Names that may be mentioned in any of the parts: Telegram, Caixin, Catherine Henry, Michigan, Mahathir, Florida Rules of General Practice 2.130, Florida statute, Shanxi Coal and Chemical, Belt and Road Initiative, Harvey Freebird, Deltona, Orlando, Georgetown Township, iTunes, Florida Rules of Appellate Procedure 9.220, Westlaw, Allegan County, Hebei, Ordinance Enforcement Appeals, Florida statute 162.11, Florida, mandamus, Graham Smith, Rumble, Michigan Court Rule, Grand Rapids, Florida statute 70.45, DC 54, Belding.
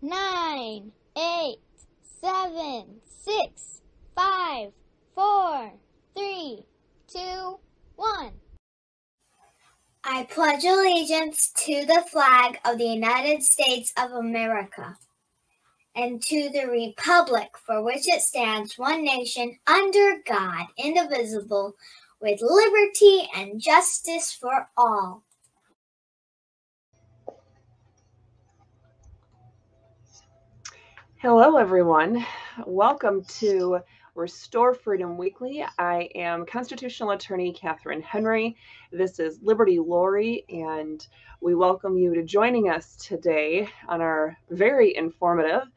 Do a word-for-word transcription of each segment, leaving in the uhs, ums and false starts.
nine, eight, seven, six, five, four, three, two, one. I pledge allegiance to the flag of the United States of America and to the republic for which it stands, one nation, under God, indivisible, with liberty and justice for all. Hello, everyone. Welcome to Restore Freedom Weekly. I am Constitutional Attorney Catherine Henry. This is Liberty Laurie, and we welcome you to joining us today on our very informative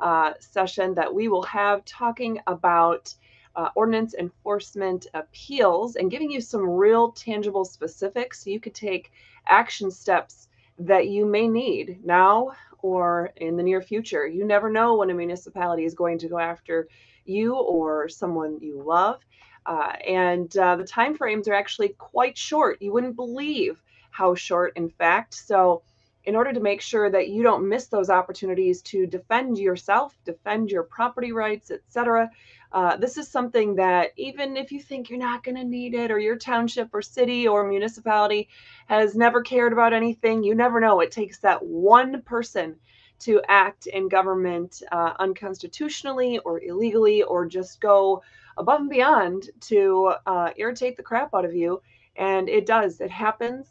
uh, session that we will have talking about uh, Ordinance Enforcement Appeals and giving you some real tangible specifics so you could take action steps that you may need now or in the near future. You never know when a municipality is going to go after you or someone you love. Uh, and uh, the time frames are actually quite short. You wouldn't believe how short, in fact. So in order to make sure that you don't miss those opportunities to defend yourself, defend your property rights, et cetera, uh, this is something that even if you think you're not going to need it, or your township or city or municipality has never cared about anything, you never know. It takes that one person to act in government uh, unconstitutionally or illegally, or just go above and beyond to uh, irritate the crap out of you. And it does, it happens,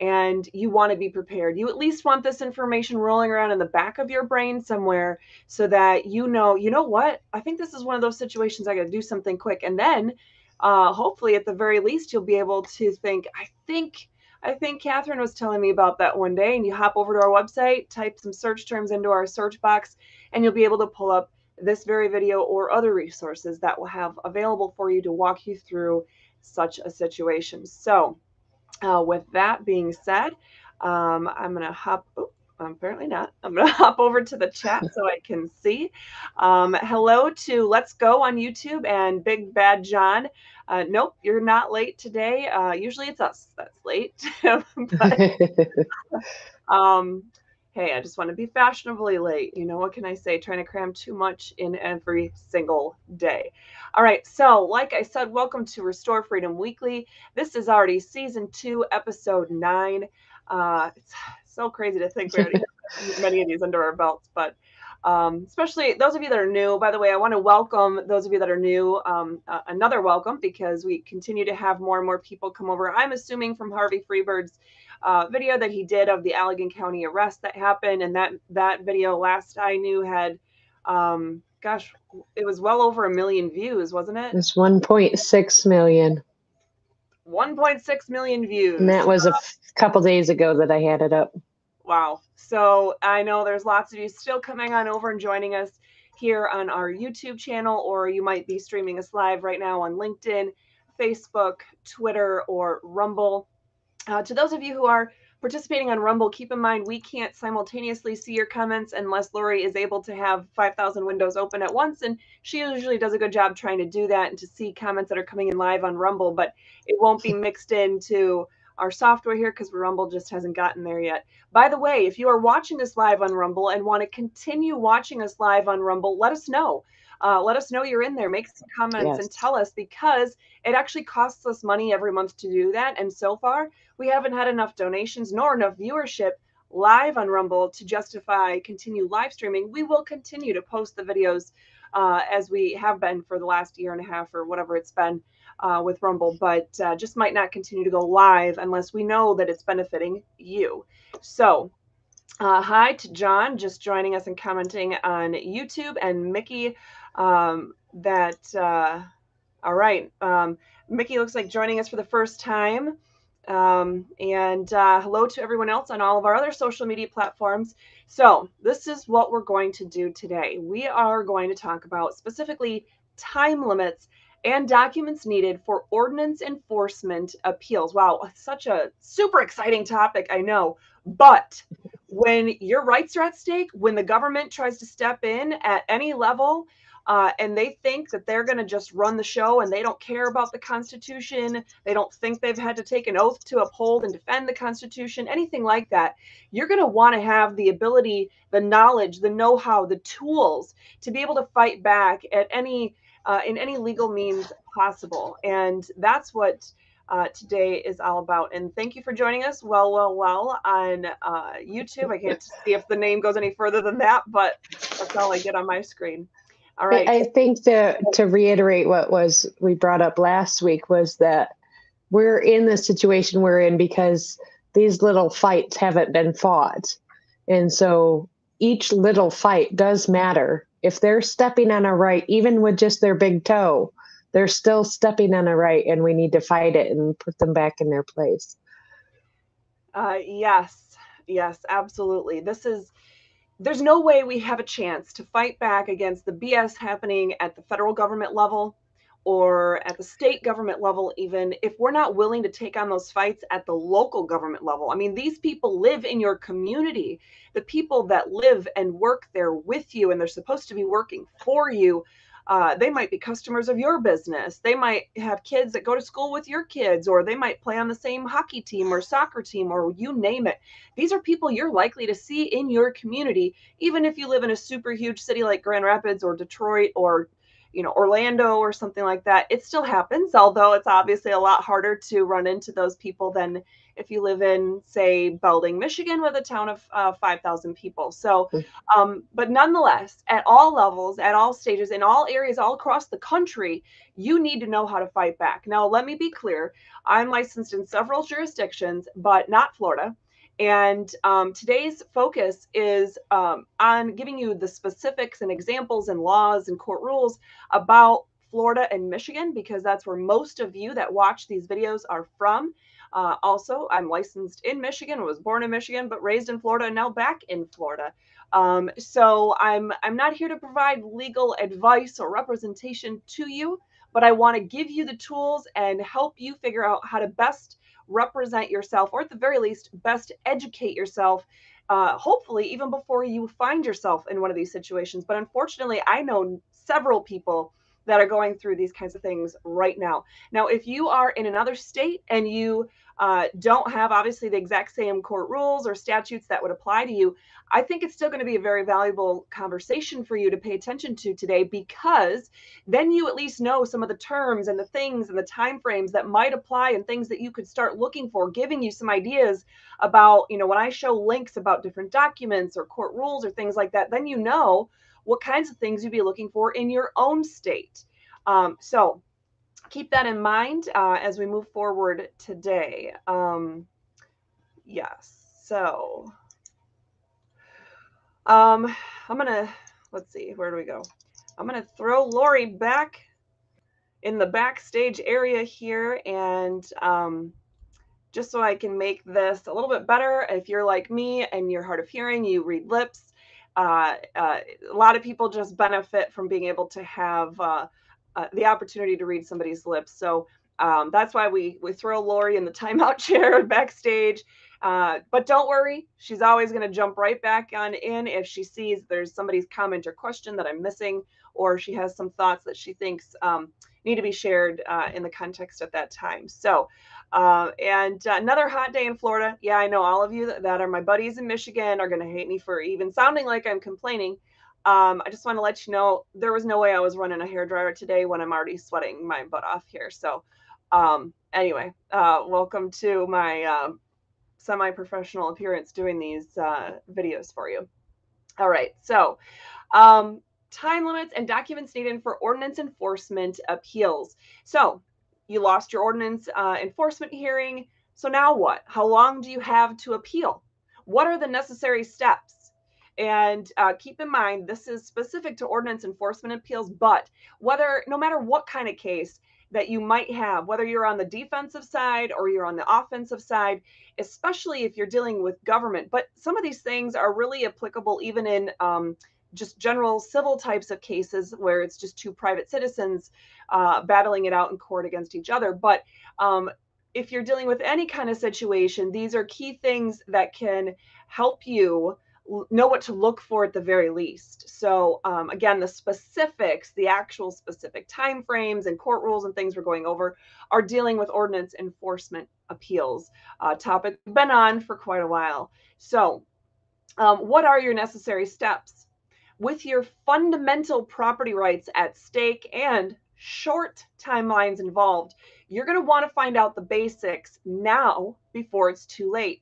and you want to be prepared. You at least want this information rolling around in the back of your brain somewhere so that you know, you know what, I think this is one of those situations I got to do something quick. And then uh, hopefully at the very least, you'll be able to think, I think I think Catherine was telling me about that one day, and you hop over to our website, type some search terms into our search box, and you'll be able to pull up this very video or other resources that we'll have available for you to walk you through such a situation. So uh, with that being said, um, I'm going to hop, oh, apparently not, I'm going to hop over to the chat so I can see. Um, hello to Let's Go on YouTube and Big Bad John. Uh, nope, you're not late today. Uh, usually it's us that's late. But, um, hey, I just want to be fashionably late. You know, what can I say? Trying to cram too much in every single day. All right. So like I said, welcome to Restore Freedom Weekly. This is already season two, episode nine. Uh, it's so crazy to think we already have many of these under our belts, but Um, especially those of you that are new. By the way, I want to welcome those of you that are new, um, uh, another welcome, because we continue to have more and more people come over. I'm assuming from Harvey Freebird's uh, video that he did of the Allegan County arrest that happened. And that, that video, last I knew, had, um, gosh, it was well over a million views, wasn't it? It's one point six million. one point six million views. And that was a f couple days ago that I had it up. Wow. So I know there's lots of you still coming on over and joining us here on our YouTube channel, or you might be streaming us live right now on LinkedIn, Facebook, Twitter, or Rumble. Uh, to those of you who are participating on Rumble, keep in mind we can't simultaneously see your comments unless Laurie is able to have five thousand windows open at once, and she usually does a good job trying to do that and to see comments that are coming in live on Rumble, but it won't be mixed into our software here because Rumble just hasn't gotten there yet. By the way, if you are watching us live on Rumble and want to continue watching us live on Rumble, let us know. Uh, let us know you're in there. Make some comments, yes, and tell us, because it actually costs us money every month to do that. And so far, we haven't had enough donations nor enough viewership live on Rumble to justify continued live streaming. We will continue to post the videos uh, as we have been for the last year and a half or whatever it's been. Uh, with Rumble, but uh, just might not continue to go live unless we know that it's benefiting you. So uh, hi to John, just joining us and commenting on YouTube, and Mickey um, that, uh, all right, um, Mickey looks like joining us for the first time. Um, and uh, hello to everyone else on all of our other social media platforms. So this is what we're going to do today. We are going to talk about specifically time limits and documents needed for ordinance enforcement appeals. Wow, such a super exciting topic, I know. But when your rights are at stake, when the government tries to step in at any level, Uh, and they think that they're going to just run the show and they don't care about the Constitution. They don't think they've had to take an oath to uphold and defend the Constitution, anything like that. You're going to want to have the ability, the knowledge, the know-how, the tools to be able to fight back at any uh, in any legal means possible. And that's what uh, today is all about. And thank you for joining us. Well, well, well on uh, YouTube. I can't see if the name goes any further than that, but that's all I get on my screen. All right. I think to, to reiterate what was we brought up last week was that we're in the situation we're in because these little fights haven't been fought. And so each little fight does matter. If they're stepping on a right, even with just their big toe, they're still stepping on a right, and we need to fight it and put them back in their place. Uh, yes, yes, absolutely. This is There's no way we have a chance to fight back against the B S happening at the federal government level or at the state government level, even if we're not willing to take on those fights at the local government level. I mean, these people live in your community. The people that live and work there with you, and they're supposed to be working for you. Uh, they might be customers of your business. They might have kids that go to school with your kids, or they might play on the same hockey team or soccer team, or you name it. These are people you're likely to see in your community, even if you live in a super huge city like Grand Rapids or Detroit or, you know, Orlando or something like that. It still happens, although it's obviously a lot harder to run into those people than if you live in, say, Belding, Michigan, with a town of uh, five thousand people. So, um, but nonetheless, at all levels, at all stages, in all areas, all across the country, you need to know how to fight back. Now, let me be clear. I'm licensed in several jurisdictions, but not Florida. And um, today's focus is um, on giving you the specifics and examples and laws and court rules about Florida and Michigan, because that's where most of you that watch these videos are from. Uh, also, I'm licensed in Michigan, was born in Michigan, but raised in Florida, and now back in Florida. Um, so I'm, I'm not here to provide legal advice or representation to you, but I want to give you the tools and help you figure out how to best represent yourself, or at the very least, best educate yourself, uh, hopefully even before you find yourself in one of these situations. But unfortunately, I know several people that are going through these kinds of things right now. Now, if you are in another state and you uh, don't have obviously the exact same court rules or statutes that would apply to you, I think it's still going to be a very valuable conversation for you to pay attention to today, because then you at least know some of the terms and the things and the timeframes that might apply and things that you could start looking for, giving you some ideas about, you know, when I show links about different documents or court rules or things like that, then you know what kinds of things you'd be looking for in your own state. Um, so keep that in mind uh, as we move forward today. Um, yes, so um, I'm gonna, let's see, where do we go? I'm gonna throw Laurie back in the backstage area here, and um, just so I can make this a little bit better, if you're like me and you're hard of hearing, you read lips, Uh, uh, a lot of people just benefit from being able to have uh, uh, the opportunity to read somebody's lips. So um, that's why we, we throw Laurie in the timeout chair backstage. Uh, but don't worry, she's always going to jump right back on in if she sees there's somebody's comment or question that I'm missing, or she has some thoughts that she thinks um, need to be shared uh, in the context at that time. So, uh, and uh, another hot day in Florida. Yeah, I know all of you that, that are my buddies in Michigan are going to hate me for even sounding like I'm complaining. Um, I just want to let you know there was no way I was running a hairdryer today when I'm already sweating my butt off here. So um, anyway, uh, welcome to my uh, semi-professional appearance doing these uh, videos for you. All right, so um, time limits and documents needed for ordinance enforcement appeals. So you lost your ordinance uh, enforcement hearing. So now what? How long do you have to appeal? What are the necessary steps? And uh, keep in mind, this is specific to ordinance enforcement appeals, but whether, no matter what kind of case that you might have, whether you're on the defensive side or you're on the offensive side, especially if you're dealing with government, but some of these things are really applicable even in um, just general civil types of cases where it's just two private citizens uh, battling it out in court against each other. But um, if you're dealing with any kind of situation, these are key things that can help you know what to look for at the very least. So um, again, the specifics, the actual specific timeframes and court rules and things we're going over are dealing with ordinance enforcement appeals, a topic we've been on for quite a while. So um, what are your necessary steps? With your fundamental property rights at stake and short timelines involved, you're going to want to find out the basics now before it's too late.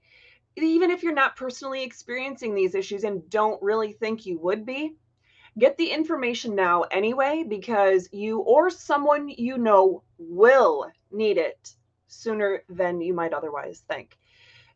Even if you're not personally experiencing these issues and don't really think you would be, get the information now anyway, because you or someone you know will need it sooner than you might otherwise think.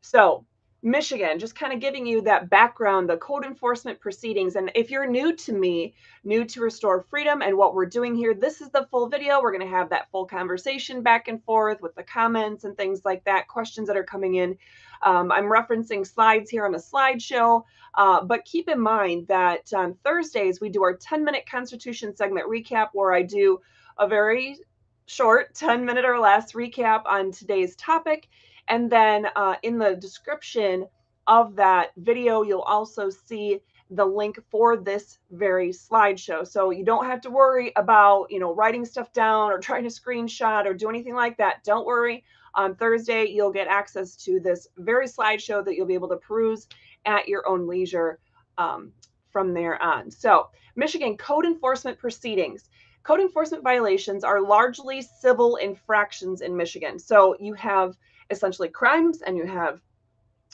So Michigan, just kind of giving you that background, the code enforcement proceedings. And if you're new to me, new to Restore Freedom and what we're doing here, this is the full video. We're going to have that full conversation back and forth with the comments and things like that, questions that are coming in. Um, I'm referencing slides here on the slideshow, uh, but keep in mind that on Thursdays, we do our ten minute Constitution segment recap, where I do a very short ten minute or less recap on today's topic. And then uh, in the description of that video, you'll also see the link for this very slideshow. So you don't have to worry about, you know, writing stuff down or trying to screenshot or do anything like that. Don't worry. On Thursday, you'll get access to this very slideshow that you'll be able to peruse at your own leisure um, from there on. So Michigan code enforcement proceedings. Code enforcement violations are largely civil infractions in Michigan. So you have essentially crimes and you have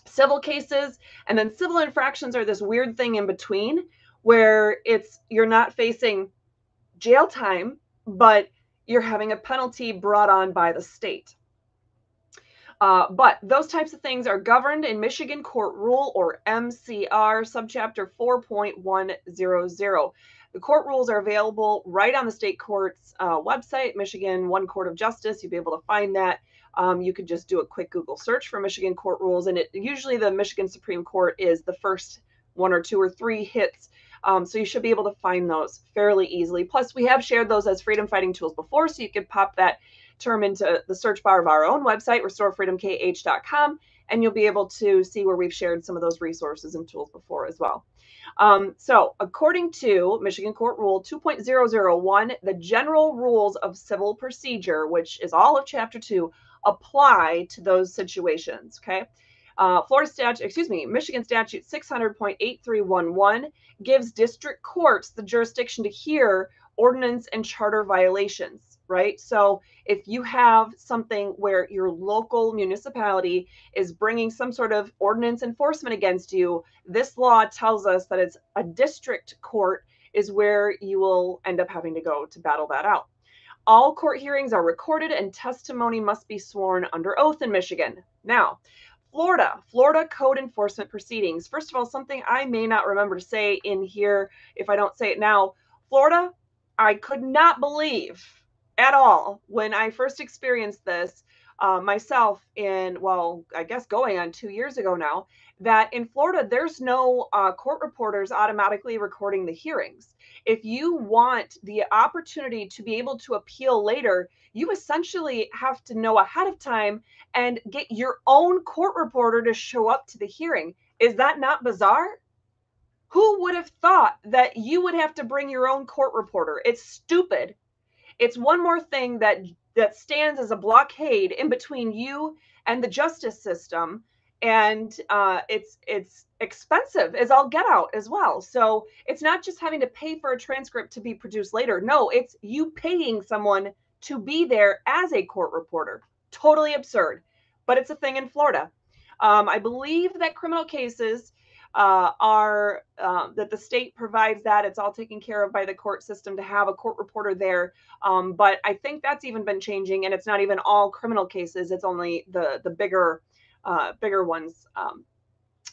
civil cases, and then civil infractions are this weird thing in between where it's you're not facing jail time, but you're having a penalty brought on by the state. Uh, but those types of things are governed in Michigan Court Rule, or M C R subchapter four point one hundred. The court rules are available right on the state court's uh, website, Michigan One Court of Justice. You'll be able to find that. Um, you could just do a quick Google search for Michigan court rules, and it usually the Michigan Supreme Court is the first one or two or three hits. Um, so you should be able to find those fairly easily. Plus, we have shared those as freedom fighting tools before, so you could pop that term into the search bar of our own website, restore freedom k h dot com, and you'll be able to see where we've shared some of those resources and tools before as well. Um, so according to Michigan Court Rule two point zero zero one, the general rules of civil procedure, which is all of Chapter two, apply to those situations. Okay. Uh, Florida statute, excuse me, Michigan statute six hundred point eight three one one gives district courts the jurisdiction to hear ordinance and charter violations, right? So if you have something where your local municipality is bringing some sort of ordinance enforcement against you, this law tells us that it's a district court is where you will end up having to go to battle that out. All court hearings are recorded and testimony must be sworn under oath in Michigan. Now, Florida, Florida code enforcement proceedings. First of all, something I may not remember to say in here if I don't say it now, Florida, I could not believe at all when I first experienced this uh, myself in, well, I guess going on two years ago now, that in Florida, there's no uh, court reporters automatically recording the hearings. If you want the opportunity to be able to appeal later, you essentially have to know ahead of time and get your own court reporter to show up to the hearing. Is that not bizarre? Who would have thought that you would have to bring your own court reporter? It's stupid. It's one more thing that that stands as a blockade in between you and the justice system, and uh, it's it's expensive as all get out as well. So it's not just having to pay for a transcript to be produced later. No, it's you paying someone to be there as a court reporter. Totally absurd, but it's a thing in Florida. Um, I believe that criminal cases Uh, are uh, that the state provides that. It's all taken care of by the court system to have a court reporter there. Um, but I think that's even been changing, and it's not even all criminal cases. It's only the the bigger uh, bigger ones um,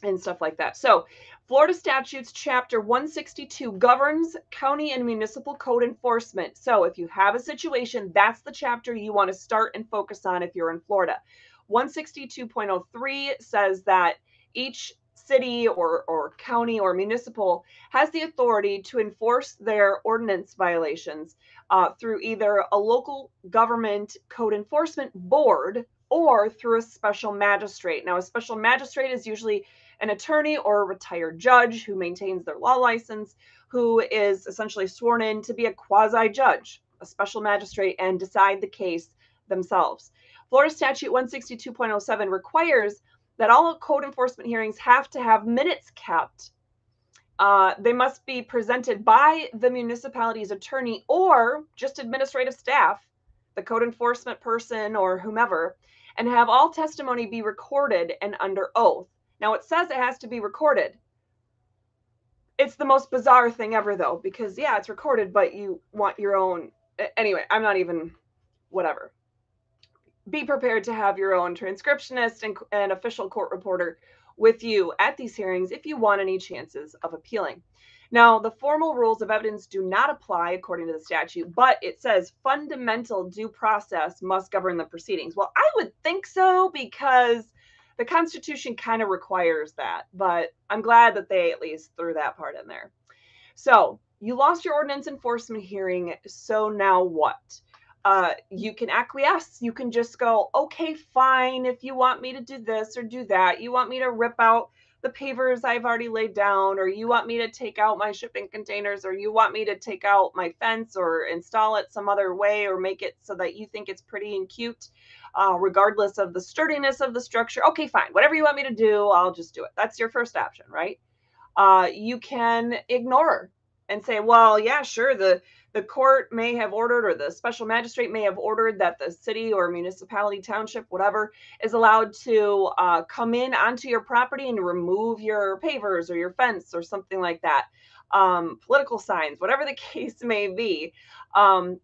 and stuff like that. So Florida Statutes Chapter one sixty-two governs county and municipal code enforcement. So if you have a situation, that's the chapter you want to start and focus on if you're in Florida. one sixty-two point oh three says that each city or, or county or municipal has the authority to enforce their ordinance violations uh, through either a local government code enforcement board or through a special magistrate. Now, a special magistrate is usually an attorney or a retired judge who maintains their law license, who is essentially sworn in to be a quasi-judge, a special magistrate, and decide the case themselves. Florida statute one sixty-two point oh seven requires that all code enforcement hearings have to have minutes kept. Uh, they must be presented by the municipality's attorney or just administrative staff, the code enforcement person or whomever, and have all testimony be recorded and under oath. Now, it says it has to be recorded. It's the most bizarre thing ever, though, because, yeah, it's recorded, but you want your own. Anyway, I'm not even whatever. Be prepared to have your own transcriptionist and, and official court reporter with you at these hearings if you want any chances of appealing. Now, the formal rules of evidence do not apply according to the statute, but it says fundamental due process must govern the proceedings. Well, I would think so, because the Constitution kind of requires that, but I'm glad that they at least threw that part in there. So you lost your ordinance enforcement hearing, so now what? Uh, you can acquiesce. You can just go, okay, fine, if you want me to do this or do that, you want me to rip out the pavers I've already laid down, or you want me to take out my shipping containers, or you want me to take out my fence or install it some other way or make it so that you think it's pretty and cute, uh, regardless of the sturdiness of the structure. Okay, fine. Whatever you want me to do, I'll just do it. That's your first option, right? Uh, you can ignore and say, well, yeah, sure, the The court may have ordered, or the special magistrate may have ordered, that the city or municipality, township, whatever, is allowed to uh, come in onto your property and remove your pavers or your fence or something like that, um, political signs, whatever the case may be. Um,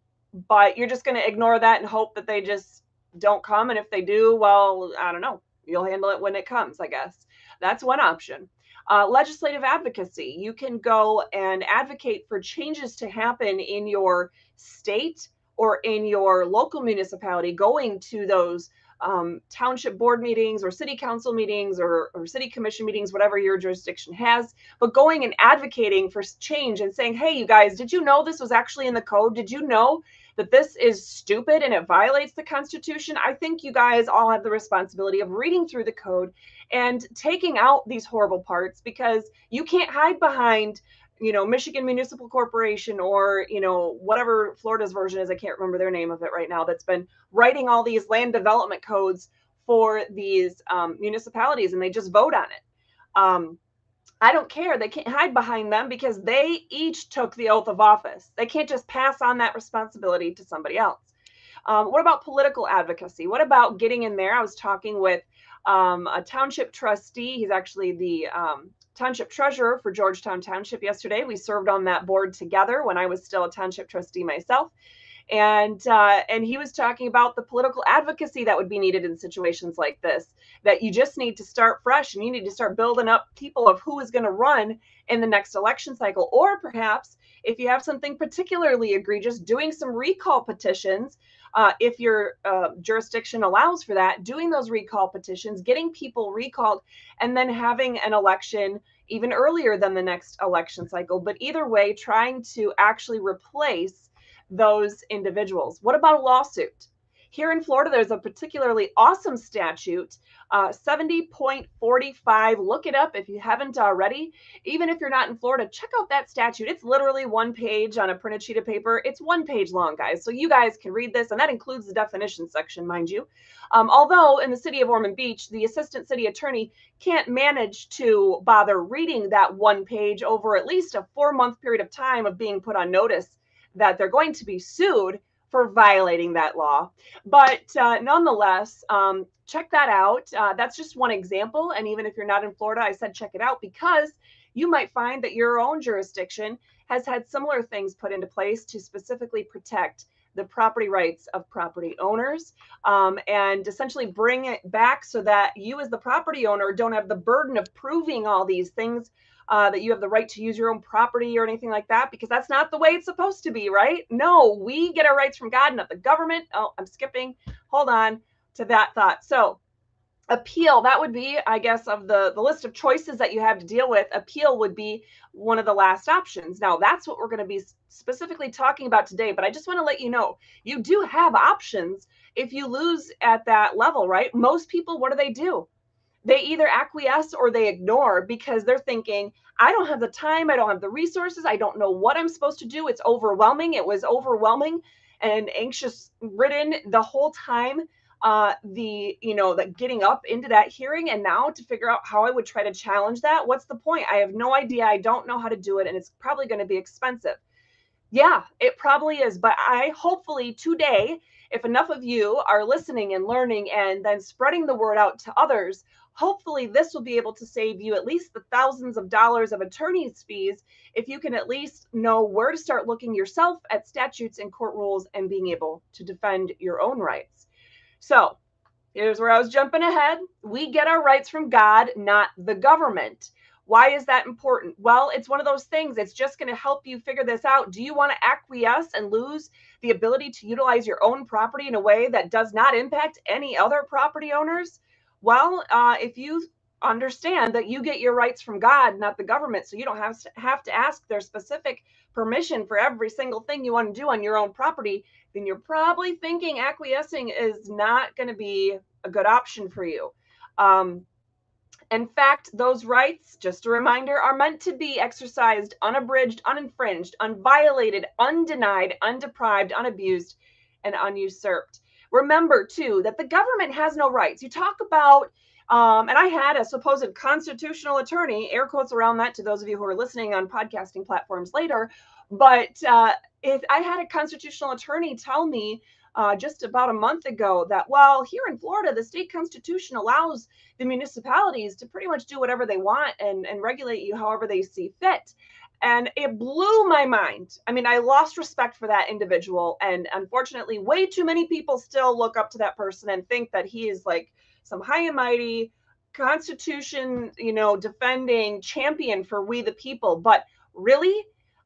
but you're just going to ignore that and hope that they just don't come. And if they do, well, I don't know, you'll handle it when it comes, I guess. That's one option. Uh, legislative advocacy. You can go and advocate for changes to happen in your state or in your local municipality, going to those um, township board meetings or city council meetings or, or city commission meetings, whatever your jurisdiction has, but going and advocating for change and saying, hey, you guys, did you know this was actually in the code? Did you know that this is stupid and it violates the Constitution? I think you guys all have the responsibility of reading through the code and taking out these horrible parts, because you can't hide behind, you know, Michigan Municipal Corporation or, you know, whatever Florida's version is. I can't remember their name of it right now. That's been writing all these land development codes for these um, municipalities, and they just vote on it. Um, I don't care. They can't hide behind them because they each took the oath of office. They can't just pass on that responsibility to somebody else. Um, what about political advocacy? What about getting in there? I was talking with um, a township trustee. He's actually the um, township treasurer for Georgetown Township yesterday. We served on that board together when I was still a township trustee myself. And uh, and he was talking about the political advocacy that would be needed in situations like this, that you just need to start fresh and you need to start building up people of who is going to run in the next election cycle. Or perhaps if you have something particularly egregious, doing some recall petitions, uh, if your uh, jurisdiction allows for that, doing those recall petitions, getting people recalled, and then having an election even earlier than the next election cycle. But either way, trying to actually replace those individuals. What about a lawsuit? Here in Florida, there's a particularly awesome statute, uh, seventy point forty-five. Look it up if you haven't already. Even if you're not in Florida, check out that statute. It's literally one page on a printed sheet of paper. It's one page long, guys. So you guys can read this, and that includes the definition section, mind you. Um, although in the city of Ormond Beach, the assistant city attorney can't manage to bother reading that one page over at least a four-month period of time of being put on notice that they're going to be sued for violating that law. But uh, nonetheless, um, check that out. Uh, that's just one example. And even if you're not in Florida, I said check it out, because you might find that your own jurisdiction has had similar things put into place to specifically protect the property rights of property owners, um, and essentially bring it back so that you as the property owner don't have the burden of proving all these things, Uh, that you have the right to use your own property or anything like that, because that's not the way it's supposed to be, right? No, we get our rights from God, not the government. Oh, I'm skipping. Hold on to that thought. So appeal, that would be, I guess, of the, the list of choices that you have to deal with, appeal would be one of the last options. Now, that's what we're going to be specifically talking about today, but I just want to let you know, you do have options if you lose at that level, right? Most people, what do they do? they either acquiesce or they ignore because they're thinking, I don't have the time. I don't have the resources. I don't know what I'm supposed to do. It's overwhelming. It was overwhelming and anxious ridden the whole time. Uh, the, you know, that getting up into that hearing and now to figure out how I would try to challenge that. What's the point? I have no idea. I don't know how to do it. And it's probably going to be expensive. Yeah, it probably is. But I hopefully today, if enough of you are listening and learning and then spreading the word out to others, hopefully this will be able to save you at least the thousands of dollars of attorney's fees if you can at least know where to start looking yourself at statutes and court rules and being able to defend your own rights. So here's where I was jumping ahead. We get our rights from God, not the government. Why is that important? Well, it's one of those things. It's just going to help you figure this out. Do you want to acquiesce and lose the ability to utilize your own property in a way that does not impact any other property owners? Well, uh, if you understand that you get your rights from God, not the government, so you don't have to have to ask their specific permission for every single thing you want to do on your own property, then you're probably thinking acquiescing is not going to be a good option for you. Um, in fact, those rights, just a reminder, are meant to be exercised unabridged, uninfringed, unviolated, undenied, undeprived, unabused, and unusurped. Remember, too, that the government has no rights. You talk about, um, and I had a supposed constitutional attorney, air quotes around that to those of you who are listening on podcasting platforms later, but uh, if I had a constitutional attorney tell me uh, just about a month ago that, well, here in Florida, the state constitution allows the municipalities to pretty much do whatever they want and, and regulate you however they see fit. And it blew my mind. I mean, I lost respect for that individual. And unfortunately, way too many people still look up to that person and think that he is like some high and mighty constitution, you know, defending champion for we the people. But really,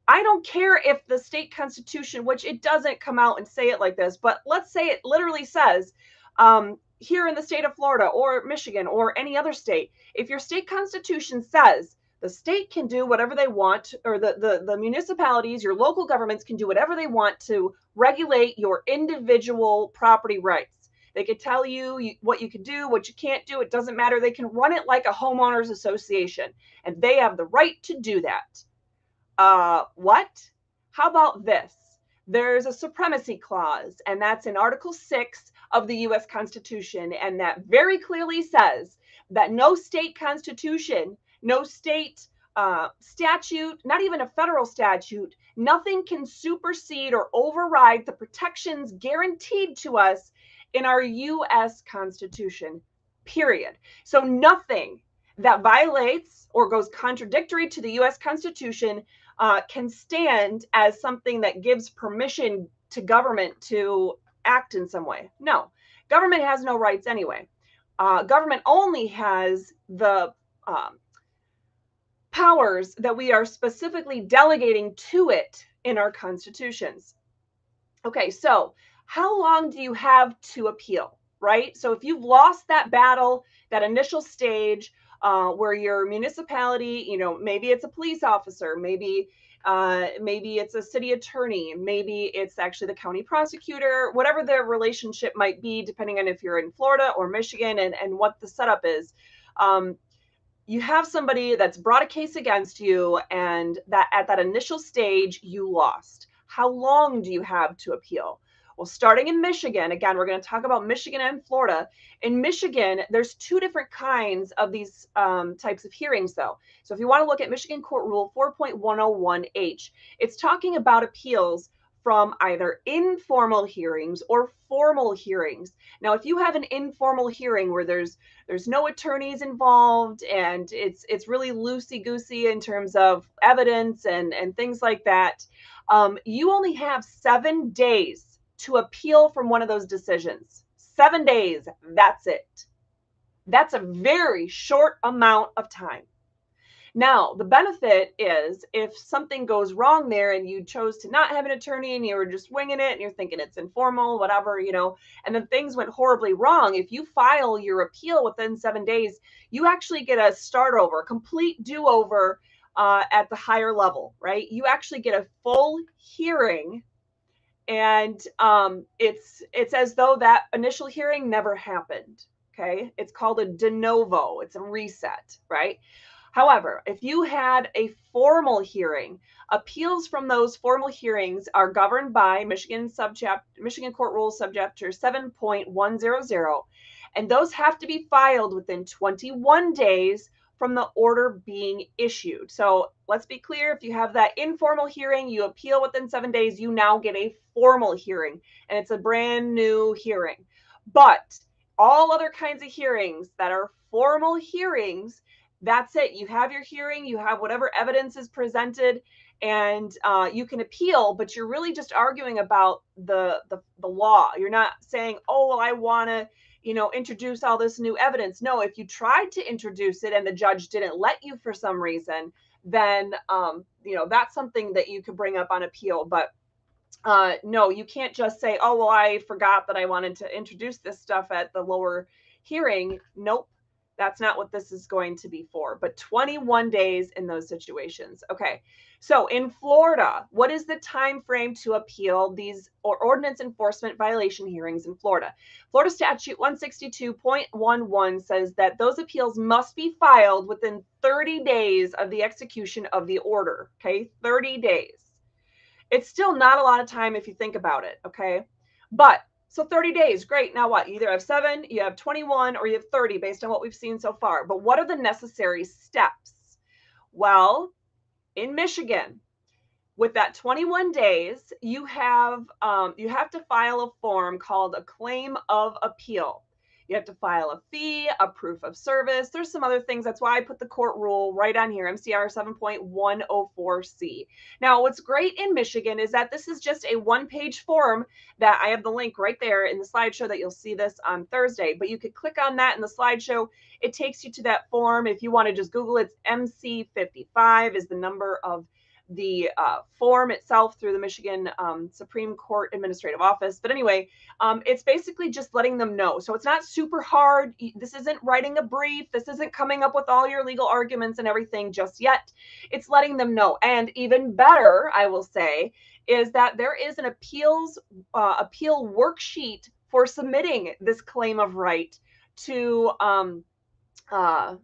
I don't care if the state constitution, which it doesn't come out and say it like this, but let's say it literally says, um, here in the state of Florida or Michigan or any other state, if your state constitution says the state can do whatever they want, or the, the, the municipalities, your local governments can do whatever they want to regulate your individual property rights. They could tell you what you can do, what you can't do. It doesn't matter. They can run it like a homeowners association, and they have the right to do that. Uh, what? How about this? There's a supremacy clause, and that's in Article six of the U S Constitution, and that very clearly says that no state constitution, no state uh, statute, not even a federal statute, nothing can supersede or override the protections guaranteed to us in our U S Constitution, period. So nothing that violates or goes contradictory to the U S Constitution Uh, can stand as something that gives permission to government to act in some way. No, government has no rights anyway. Uh, government only has the um, powers that we are specifically delegating to it in our constitutions. Okay, so how long do you have to appeal, right? So if you've lost that battle, that initial stage, Uh, where your municipality, you know, maybe it's a police officer, maybe uh, maybe it's a city attorney, maybe it's actually the county prosecutor, whatever their relationship might be, depending on if you're in Florida or Michigan and, and what the setup is. Um, you have somebody that's brought a case against you and that at that initial stage, you lost. How long do you have to appeal? Well, starting in Michigan, again, we're going to talk about Michigan and Florida. In Michigan, there's two different kinds of these um, types of hearings, though. So if you want to look at Michigan Court Rule four point one oh one H, it's talking about appeals from either informal hearings or formal hearings. Now, if you have an informal hearing where there's there's no attorneys involved and it's it's really loosey-goosey in terms of evidence and, and things like that, um, you only have seven days to appeal from one of those decisions. Seven days, that's it. That's a very short amount of time. Now, the benefit is if something goes wrong there and you chose to not have an attorney and you were just winging it and you're thinking it's informal, whatever, you know, and then things went horribly wrong, if you file your appeal within seven days, you actually get a start over, complete do-over uh, at the higher level, right? You actually get a full hearing. And um, it's it's as though that initial hearing never happened. Okay. It's called a de novo. It's a reset, right? However, if you had a formal hearing, appeals from those formal hearings are governed by Michigan subchapter, Michigan Court Rule Subchapter seven point one hundred, and those have to be filed within twenty-one days from the order being issued. So let's be clear, if you have that informal hearing, you appeal within seven days, you now get a formal hearing, and it's a brand new hearing. But all other kinds of hearings that are formal hearings, that's it. You have your hearing, you have whatever evidence is presented, and uh, you can appeal, but you're really just arguing about the, the, the law. You're not saying, oh, well, I want to, you know, introduce all this new evidence. No, if you tried to introduce it and the judge didn't let you for some reason, then, um, you know, that's something that you could bring up on appeal. But uh, no, you can't just say, oh, well, I forgot that I wanted to introduce this stuff at the lower hearing. Nope. That's not what this is going to be for, but twenty-one days in those situations. Okay, so in Florida, what is the time frame to appeal these or ordinance enforcement violation hearings in Florida? Florida Statute one sixty-two point eleven says that those appeals must be filed within thirty days of the execution of the order. Okay, thirty days. It's still not a lot of time if you think about it. Okay, but so thirty days, great. Now what? You either have seven, you have twenty-one, or you have thirty based on what we've seen so far. But what are the necessary steps? Well, in Michigan, with that twenty-one days, you have um, you have to file a form called a claim of appeal. You have to file a fee, a proof of service. There's some other things. That's why I put the court rule right on here, M C R seven point one oh four C. Now, what's great in Michigan is that this is just a one-page form that I have the link right there in the slideshow that you'll see this on Thursday. But you could click on that in the slideshow. It takes you to that form. If you want to just Google it, M C fifty-five is the number of the uh, form itself through the Michigan um, Supreme Court Administrative Office. But anyway, um, it's basically just letting them know. So it's not super hard. This isn't writing a brief. This isn't coming up with all your legal arguments and everything just yet. It's letting them know. And even better, I will say, is that there is an appeals uh, appeal worksheet for submitting this claim of right to um, uh,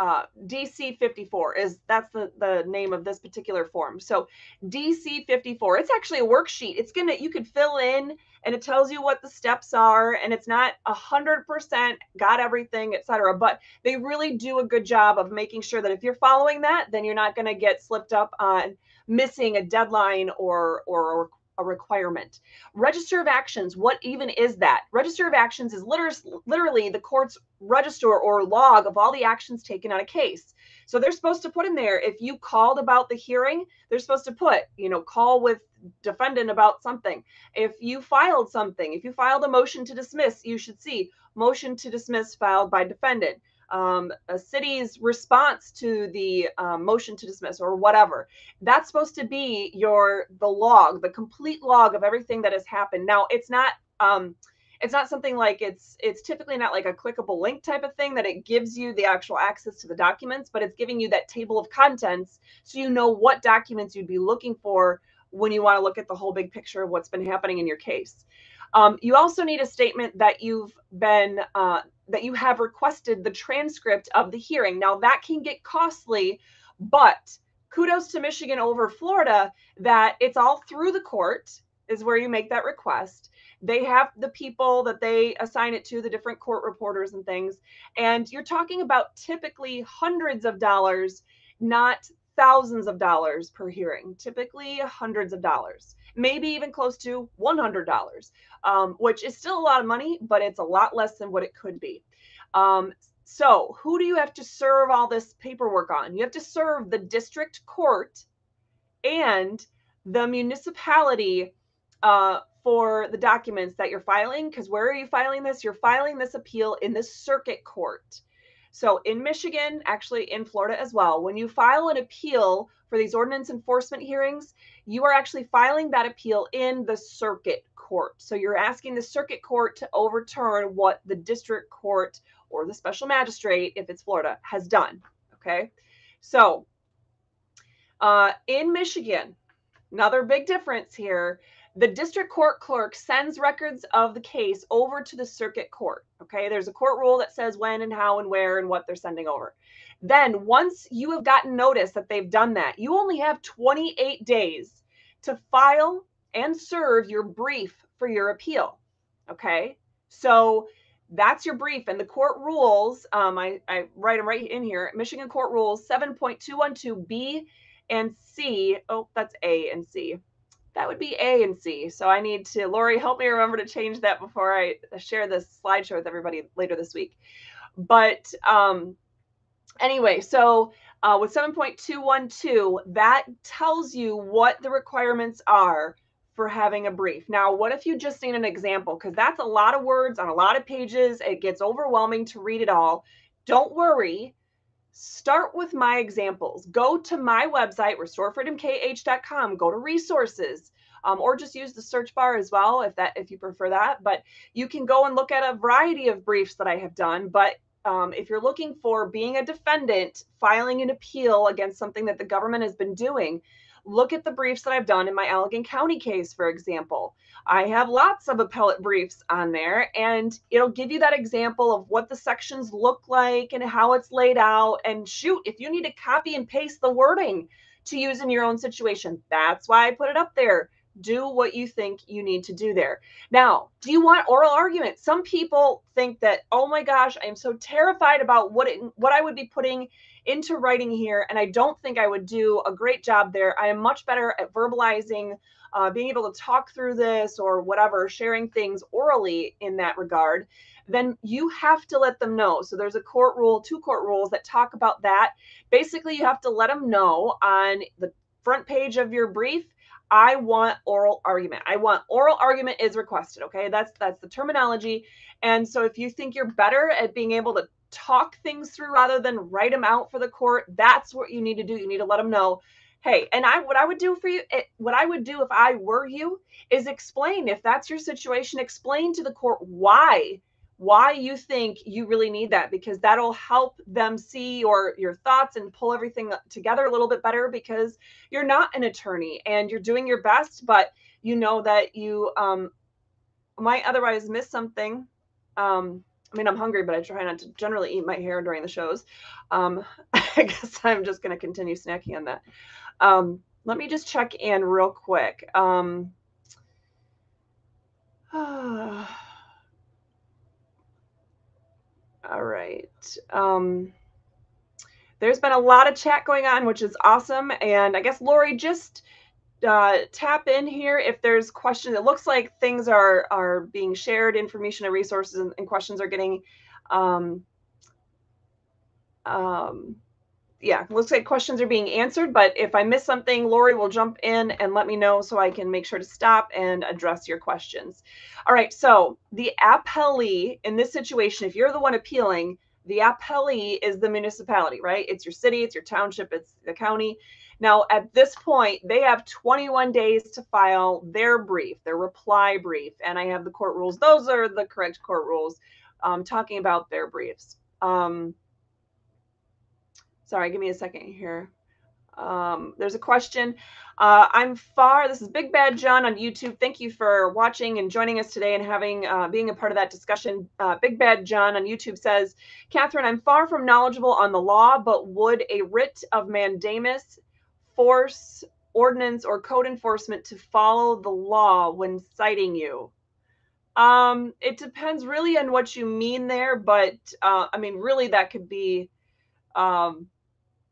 Uh, D C fifty-four is that's the, the name of this particular form. So D C fifty-four, it's actually a worksheet. It's going to, you could fill in and it tells you what the steps are, and it's not a hundred percent got everything, et cetera. But they really do a good job of making sure that if you're following that, then you're not going to get slipped up on missing a deadline or, or, or a requirement. Register of actions. What even is that? Register of actions is literally the court's register or log of all the actions taken on a case. So they're supposed to put in there, if you called about the hearing, they're supposed to put, you know, call with defendant about something. If you filed something, if you filed a motion to dismiss, you should see motion to dismiss filed by defendant. Um, a city's response to the um, motion to dismiss or whatever. That's supposed to be your the log, the complete log of everything that has happened. Now, it's not um, it's not something like it's it's typically not like a clickable link type of thing that it gives you the actual access to the documents, but it's giving you that table of contents so you know what documents you'd be looking for when you want to look at the whole big picture of what's been happening in your case. Um, you also need a statement that you've been uh, that you have requested the transcript of the hearing. Now that can get costly, but kudos to Michigan over Florida that it's all through the court is where you make that request. They have the people that they assign it to, the different court reporters and things. And you're talking about typically hundreds of dollars, not thousands of dollars per hearing, typically hundreds of dollars, maybe even close to one hundred dollars, um, which is still a lot of money, but it's a lot less than what it could be. Um, so who do you have to serve all this paperwork on? You have to serve the district court and the municipality uh, for the documents that you're filing, because where are you filing this? You're filing this appeal in the circuit court. So in Michigan, actually in Florida as well, when you file an appeal for these ordinance enforcement hearings, you are actually filing that appeal in the circuit court. So you're asking the circuit court to overturn what the district court or the special magistrate, if it's Florida, has done. Okay, so uh, in Michigan, another big difference here, the district court clerk sends records of the case over to the circuit court. Okay, there's a court rule that says when and how and where and what they're sending over. Then once you have gotten notice that they've done that, you only have twenty-eight days to file and serve your brief for your appeal. Okay, so that's your brief. And the court rules, um, I, I write them right in here, Michigan Court Rules seven point two one two B and C. Oh, that's A and C. That would be A and C. So I need to, Lori, help me remember to change that before I share this slideshow with everybody later this week. But um, anyway, so uh, with seven point two one two, that tells you what the requirements are for having a brief. Now, what if you just need an example? Because that's a lot of words on a lot of pages. It gets overwhelming to read it all. Don't worry. Start with my examples. Go to my website, restore freedom k h dot com. Go to resources, um, or just use the search bar as well if that if you prefer that. But you can go and look at a variety of briefs that I have done. But um, if you're looking for being a defendant, filing an appeal against something that the government has been doing, look at the briefs that I've done in my Allegan County case, for example. I have lots of appellate briefs on there, and it'll give you that example of what the sections look like and how it's laid out. And shoot, if you need to copy and paste the wording to use in your own situation, that's why I put it up there. Do what you think you need to do there. Now, do you want oral argument? Some people think that, oh my gosh, I am so terrified about what it, what I would be putting into writing here, and I don't think I would do a great job there. I am much better at verbalizing, uh, being able to talk through this or whatever, sharing things orally in that regard. Then you have to let them know. So there's a court rule, two court rules that talk about that. Basically, you have to let them know on the front page of your brief, I want oral argument. I want oral argument is requested. Okay, that's that's the terminology. And so if you think you're better at being able to talk things through rather than write them out for the court, that's what you need to do. You need to let them know, hey, and I what I would do for you, it, what I would do if I were you is explain, if that's your situation, explain to the court why, why you think you really need that, because that'll help them see your, your thoughts and pull everything together a little bit better, because you're not an attorney and you're doing your best, but you know that you um, might otherwise miss something. Um, I mean, I'm hungry, but I try not to generally eat my hair during the shows. Um, I guess I'm just going to continue snacking on that. Um, let me just check in real quick. Um, uh, All right. Um, there's been a lot of chat going on, which is awesome. And I guess, Lori, just uh, tap in here if there's questions. It looks like things are, are being shared, information and resources, and, and questions are getting, um, um, yeah, looks like questions are being answered. But if I miss something, Lori will jump in and let me know so I can make sure to stop and address your questions. All right, so the appellee in this situation, if you're the one appealing, the appellee is the municipality, right? It's your city, it's your township, it's the county. Now, at this point, they have twenty-one days to file their brief, their reply brief. And I have the court rules. Those are the correct court rules um, talking about their briefs. Um, Sorry, give me a second here. Um, there's a question. Uh, I'm far, this is Big Bad John on YouTube. Thank you for watching and joining us today and having uh, being a part of that discussion. Uh, Big Bad John on YouTube says, Catherine, I'm far from knowledgeable on the law, but would a writ of mandamus force ordinance or code enforcement to follow the law when citing you? Um, it depends really on what you mean there, but uh, I mean, really that could be, um,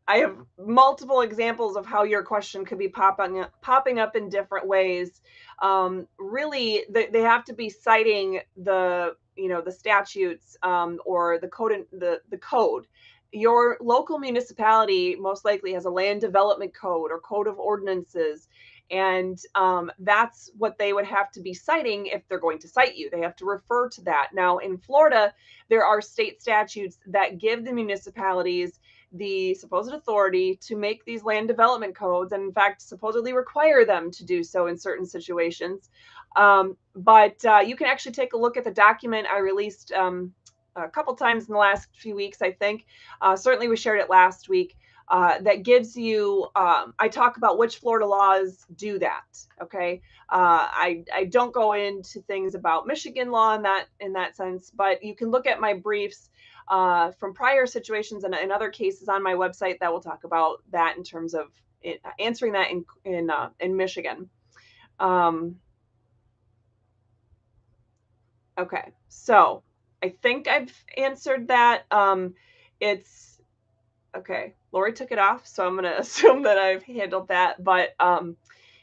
I have multiple examples of how your question could be popping up, popping up in different ways. Um, really, they, they have to be citing the, you know, the statutes um, or the code. The the code. Your local municipality most likely has a land development code or code of ordinances, and um, that's what they would have to be citing if they're going to cite you. They have to refer to that. Now, in Florida, there are state statutes that give the municipalities the supposed authority to make these land development codes, and in fact, supposedly require them to do so in certain situations. Um, but uh, you can actually take a look at the document I released um, a couple times in the last few weeks, I think. Uh, certainly, we shared it last week. uh, that gives you, um, I talk about which Florida laws do that. Okay. Uh, I, I don't go into things about Michigan law in that, in that sense, but you can look at my briefs uh, from prior situations and, and other cases on my website that will talk about that in terms of it, answering that in, in, uh, in Michigan. Um, okay. So I think I've answered that. Um, it's okay. Laurie took it off, so I'm going to assume that I've handled that, but, um,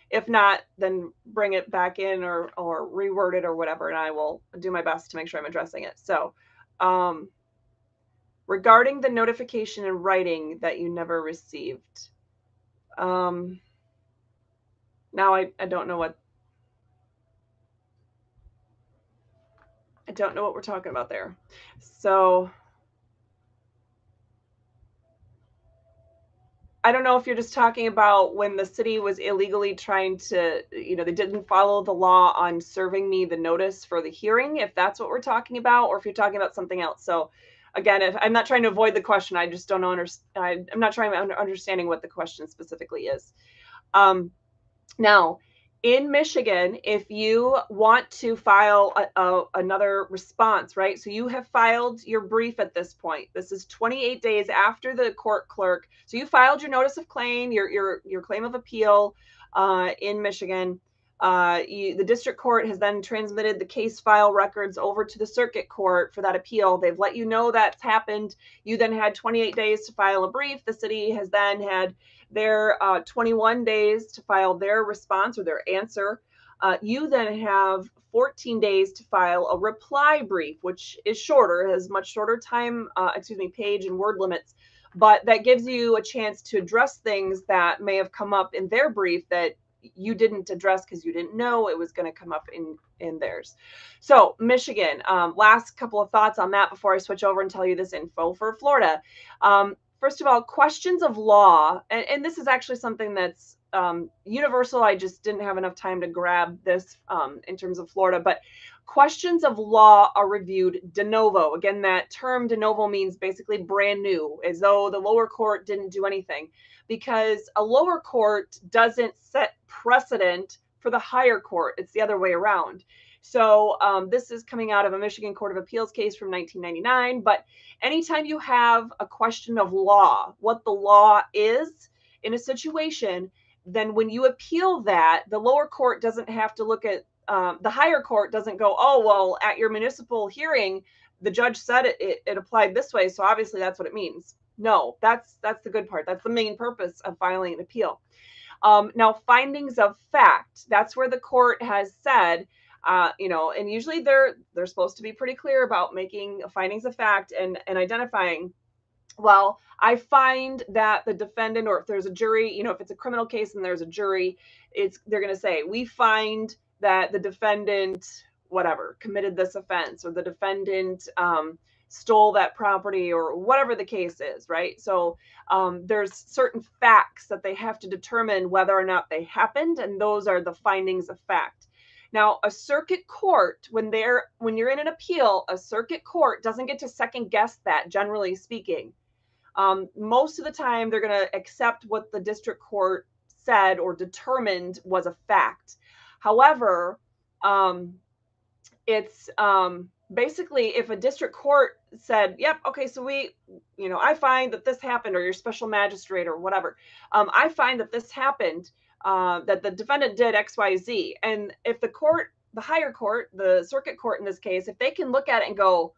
if not, then bring it back in or, or reword it or whatever, and I will do my best to make sure I'm addressing it. So, um, regarding the notification in writing that you never received, um, now I, I don't know what, I don't know what we're talking about there. So I don't know if you're just talking about when the city was illegally trying to, you know, they didn't follow the law on serving me the notice for the hearing, if that's what we're talking about, or if you're talking about something else. So again, if, I'm not trying to avoid the question. I just don't know. Under, I, I'm not trying to understanding what the question specifically is. Um, now, in Michigan, if you want to file a, a, another response, right? So you have filed your brief at this point. This is twenty-eight days after the court clerk. So you filed your notice of claim, your your your claim of appeal uh, in Michigan. Uh, you, the district court has then transmitted the case file records over to the circuit court for that appeal. They've let you know that's happened. You then had twenty-eight days to file a brief. The city has then had their uh, twenty-one days to file their response or their answer. Uh, you then have fourteen days to file a reply brief, which is shorter, has much shorter time, uh, excuse me, page and word limits. But that gives you a chance to address things that may have come up in their brief that you didn't address because you didn't know it was going to come up in, in theirs. So Michigan, um, last couple of thoughts on that before I switch over and tell you this info for Florida. Um, first of all, questions of law, and, and this is actually something that's um, universal. I just didn't have enough time to grab this um, in terms of Florida, but questions of law are reviewed de novo. Again, that term de novo means basically brand new, as though the lower court didn't do anything, because a lower court doesn't set precedent for the higher court. It's the other way around. So um, this is coming out of a Michigan Court of Appeals case from nineteen ninety-nine. But anytime you have a question of law, what the law is in a situation, then when you appeal that, the lower court doesn't have to look at Um, the higher court doesn't go, oh, well, at your municipal hearing, the judge said it, it, it applied this way, so obviously that's what it means. No, that's that's the good part. That's the main purpose of filing an appeal. Um, now, findings of fact, that's where the court has said, uh, you know, and usually they're they're supposed to be pretty clear about making findings of fact and, and identifying, well, I find that the defendant, or if there's a jury, you know, if it's a criminal case and there's a jury, it's they're going to say, we find that the defendant, whatever, committed this offense, or the defendant um, stole that property, or whatever the case is, right? So um, there's certain facts that they have to determine whether or not they happened, and those are the findings of fact. Now, a circuit court, when they're when you're in an appeal, a circuit court doesn't get to second guess that, generally speaking. Um, most of the time, they're going to accept what the district court said or determined was a fact. However, um, it's um, basically if a district court said, yep, okay, so we, you know, I find that this happened, or your special magistrate or whatever, um, I find that this happened, uh, that the defendant did X, Y, Z. And if the court, the higher court, the circuit court in this case, if they can look at it and go,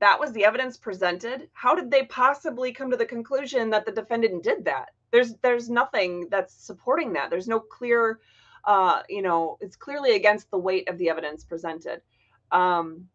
that was the evidence presented, how did they possibly come to the conclusion that the defendant did that? There's, there's nothing that's supporting that. There's no clear Uh, you know, it's clearly against the weight of the evidence presented. Um,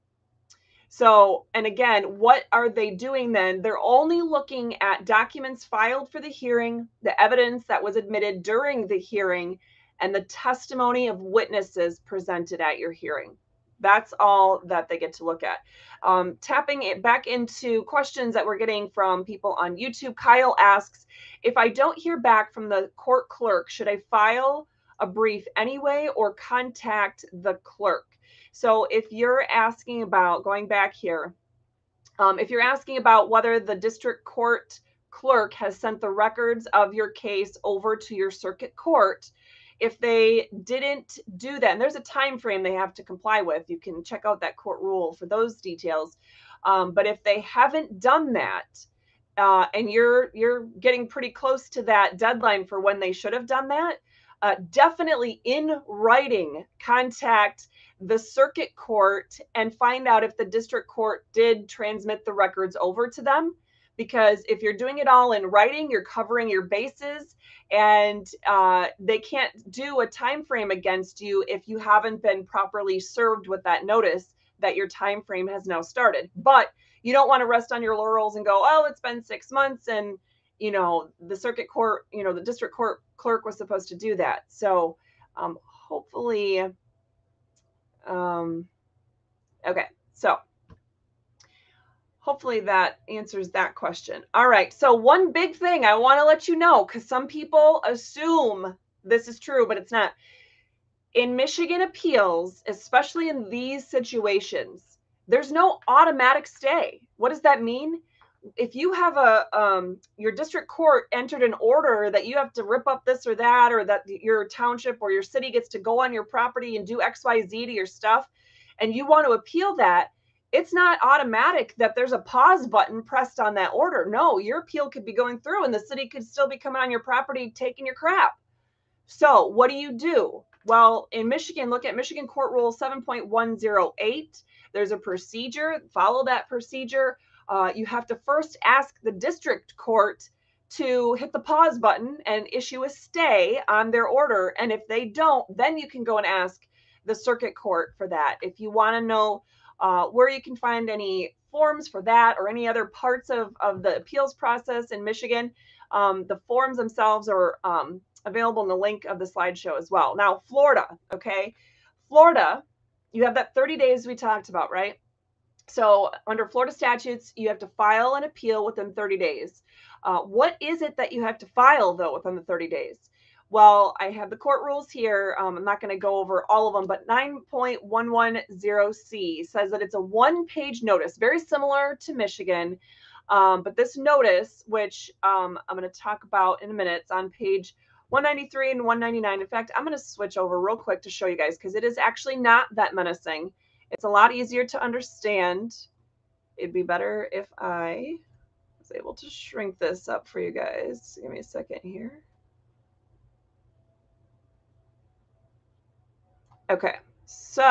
so, and again, what are they doing then? They're only looking at documents filed for the hearing, the evidence that was admitted during the hearing, and the testimony of witnesses presented at your hearing. That's all that they get to look at. Um, tapping it back into questions that we're getting from people on YouTube, Kyle asks, if I don't hear back from the court clerk, should I file a brief anyway, or contact the clerk? So if you're asking about, going back here, um, if you're asking about whether the district court clerk has sent the records of your case over to your circuit court. If they didn't do that, and there's a time frame they have to comply with, you can check out that court rule for those details. Um, but if they haven't done that, uh, and you're you're getting pretty close to that deadline for when they should have done that, uh, definitely in writing contact the circuit court and find out if the district court did transmit the records over to them. Because if you're doing it all in writing, you're covering your bases, and uh, they can't do a time frame against you if you haven't been properly served with that notice that your time frame has now started. But you don't want to rest on your laurels and go, oh, it's been six months and, you know, the circuit court, you know, the district court clerk was supposed to do that. So um, hopefully, um, okay, so. Hopefully that answers that question. All right, so one big thing I want to let you know, because some people assume this is true, but it's not. In Michigan appeals, especially in these situations, there's no automatic stay. What does that mean? If you have a, um, your district court entered an order that you have to rip up this or that, or that your township or your city gets to go on your property and do X Y Z to your stuff, and you want to appeal that, it's not automatic that there's a pause button pressed on that order. No, your appeal could be going through and the city could still be coming on your property, taking your crap. So what do you do? Well, in Michigan, look at Michigan Court Rule seven point one oh eight. There's a procedure. Follow that procedure. Uh, you have to first ask the district court to hit the pause button and issue a stay on their order. And if they don't, then you can go and ask the circuit court for that. If you want to know Uh, where you can find any forms for that or any other parts of, of the appeals process in Michigan. Um, the forms themselves are um, available in the link of the slideshow as well. Now, Florida, okay? Florida, you have that thirty days we talked about, right? So under Florida statutes, you have to file an appeal within thirty days. Uh, what is it that you have to file, though, within the thirty days? Well, I have the court rules here. Um, I'm not going to go over all of them, but nine point one ten C says that it's a one-page notice, very similar to Michigan. Um, but this notice, which um, I'm going to talk about in a minute, it's on page one ninety-three and one ninety-nine. In fact, I'm going to switch over real quick to show you guys because it is actually not that menacing. It's a lot easier to understand. It'd be better if I was able to shrink this up for you guys. Give me a second here. Okay, so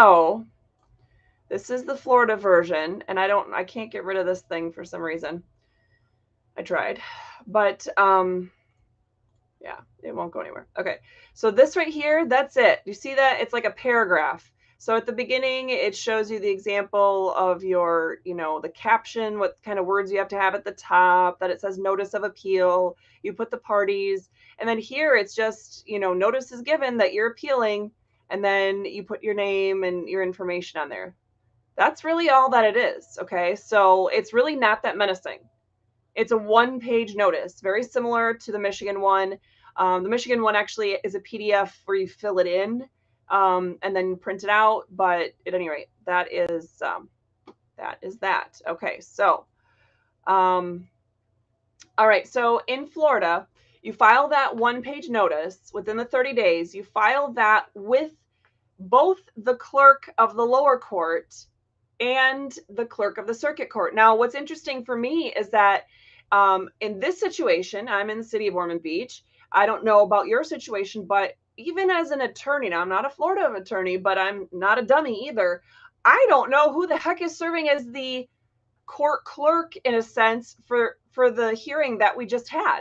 this is the Florida version, and I don't, I can't get rid of this thing for some reason. I tried, but um, yeah, it won't go anywhere. Okay, so this right here, that's it. You see that? It's like a paragraph. So at the beginning, it shows you the example of your, you know, the caption, what kind of words you have to have at the top, that it says notice of appeal, you put the parties, and then here it's just, you know, notice is given that you're appealing. And then you put your name and your information on there. That's really all that it is. Okay. So it's really not that menacing. It's a one page notice, very similar to the Michigan one. Um, the Michigan one actually is a P D F where you fill it in um, and then print it out. But at any rate, that is, um, that is that. Okay. So, um, all right. So in Florida, you file that one-page notice within the thirty days. You file that with both the clerk of the lower court and the clerk of the circuit court. Now, what's interesting for me is that um, in this situation, I'm in the city of Ormond Beach. I don't know about your situation, but even as an attorney, now I'm not a Florida attorney, but I'm not a dummy either. I don't know who the heck is serving as the court clerk, in a sense, for, for the hearing that we just had.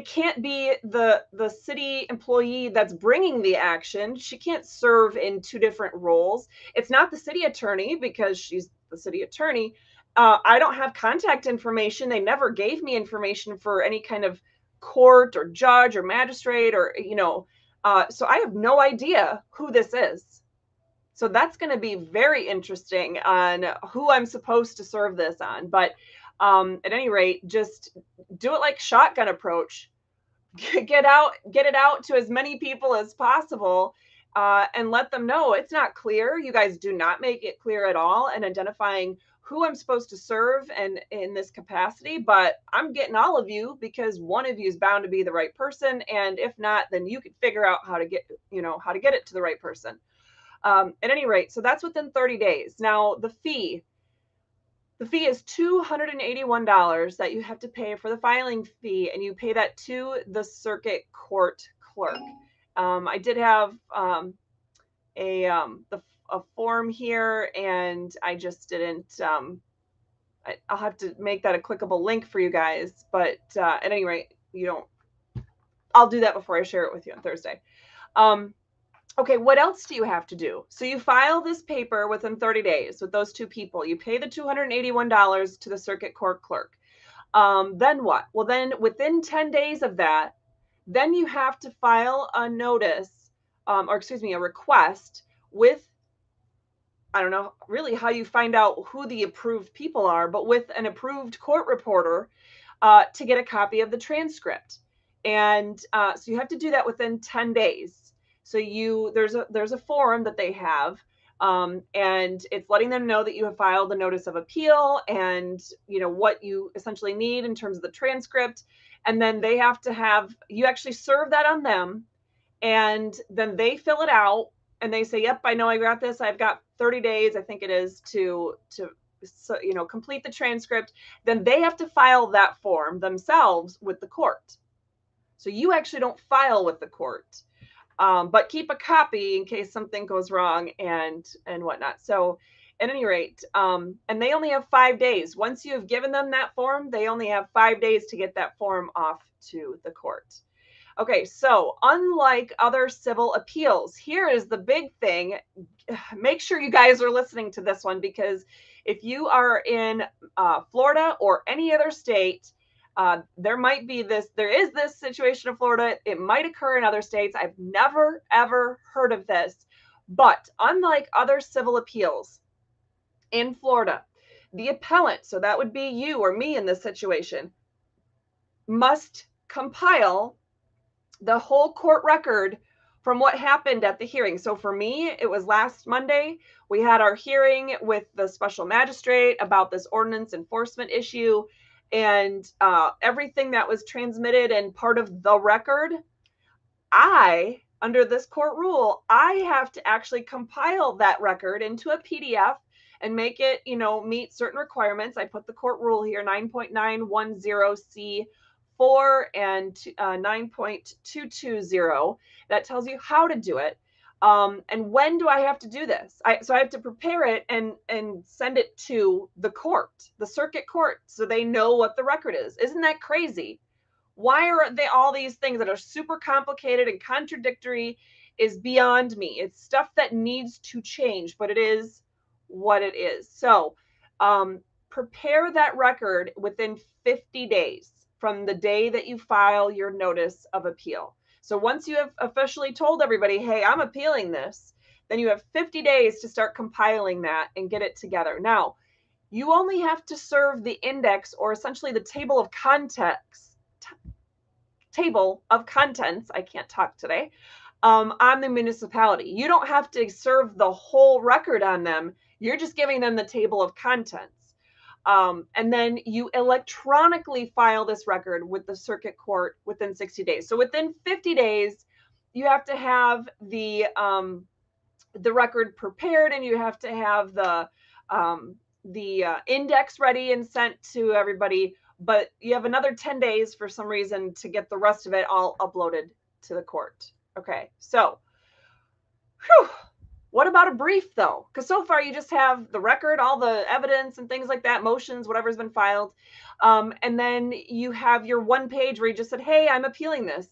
It can't be the the city employee that's bringing the action. She can't serve in two different roles. It's not the city attorney because she's the city attorney. Uh, I don't have contact information. They never gave me information for any kind of court or judge or magistrate or, you know, uh, so I have no idea who this is. So that's going to be very interesting on who I'm supposed to serve this on. But Um, at any rate, just do it like shotgun approach, get out, get it out to as many people as possible, uh, and let them know it's not clear. You guys do not make it clear at all. And identifying who I'm supposed to serve and in this capacity, but I'm getting all of you because one of you is bound to be the right person. And if not, then you can figure out how to get, you know, how to get it to the right person. Um, at any rate, so that's within thirty days. Now the fee, the fee is two hundred eighty-one dollars that you have to pay for the filing fee, and you pay that to the circuit court clerk. Um, I did have um, a, um, the a form here, and I just didn't, um, I, I'll have to make that a clickable link for you guys. But uh, at any rate, you don't, I'll do that before I share it with you on Thursday. Um, okay, what else do you have to do? So you file this paper within thirty days with those two people. You pay the two hundred eighty-one dollars to the circuit court clerk. Um, then what? Well, then within ten days of that, then you have to file a notice, um, or excuse me, a request with, I don't know really how you find out who the approved people are, but with an approved court reporter uh, to get a copy of the transcript. And uh, so you have to do that within ten days. So you there's a there's a form that they have, um, and it's letting them know that you have filed the notice of appeal and you know what you essentially need in terms of the transcript. And then they have to have you actually serve that on them, and then they fill it out. And they say, yep, I know I got this. I've got thirty days, I think it is, to, to so, you know, complete the transcript. Then they have to file that form themselves with the court. So you actually don't file with the court, um, but keep a copy in case something goes wrong and, and whatnot. So at any rate, um, and they only have five days. Once you have given them that form, they only have five days to get that form off to the court. Okay, so unlike other civil appeals, here is the big thing. Make sure you guys are listening to this one, because if you are in uh, Florida or any other state, uh, there might be this, there is this situation in Florida. It might occur in other states. I've never, ever heard of this. But unlike other civil appeals in Florida, the appellant, so that would be you or me in this situation, must compile the whole court record from what happened at the hearing. So for me, it was last Monday. We had our hearing with the special magistrate about this ordinance enforcement issue, and uh, everything that was transmitted and part of the record, I, under this court rule, I have to actually compile that record into a P D F and make it, you know, meet certain requirements. I put the court rule here, nine point nine one zero C. four and uh, nine point two two zero, that tells you how to do it. Um, and when do I have to do this? I, so I have to prepare it and, and send it to the court, the circuit court, so they know what the record is. Isn't that crazy? Why are they all these things that are super complicated and contradictory is beyond me. It's stuff that needs to change, but it is what it is. So um, prepare that record within fifty days. From the day that you file your notice of appeal. So once you have officially told everybody, hey, I'm appealing this, then you have fifty days to start compiling that and get it together. Now, you only have to serve the index, or essentially the table of contents, table of contents, I can't talk today, um, on the municipality. You don't have to serve the whole record on them. You're just giving them the table of contents. Um, and then you electronically file this record with the circuit court within sixty days. So within fifty days, you have to have the um, the record prepared, and you have to have the um, the uh, index ready and sent to everybody. But you have another ten days for some reason to get the rest of it all uploaded to the court. Okay, so whew. What about a brief, though? Because so far you just have the record, all the evidence and things like that, motions, whatever's been filed. Um, and then you have your one page where you just said, hey, I'm appealing this.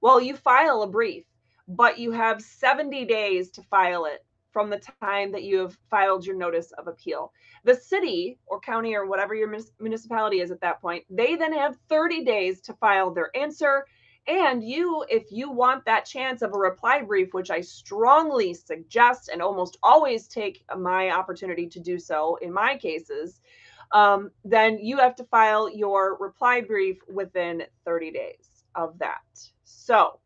Well, you file a brief, but you have seventy days to file it from the time that you have filed your notice of appeal. The city or county or whatever your municipality is at that point, they then have thirty days to file their answer. And you, if you want that chance of a reply brief, which I strongly suggest and almost always take my opportunity to do so in my cases, um, then you have to file your reply brief within thirty days of that. So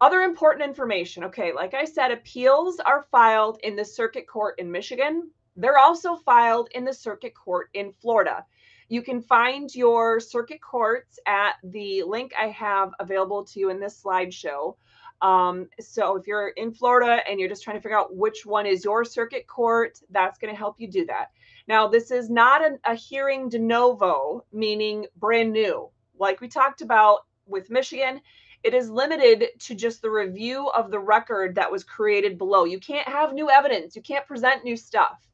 other important information. Okay, like I said, appeals are filed in the circuit court in Michigan. They're also filed in the circuit court in Florida. You can find your circuit courts at the link I have available to you in this slideshow. Um, so if you're in Florida and you're just trying to figure out which one is your circuit court, that's going to help you do that. Now, this is not an, a hearing de novo, meaning brand new. Like we talked about with Michigan, it is limited to just the review of the record that was created below. You can't have new evidence. You can't present new stuff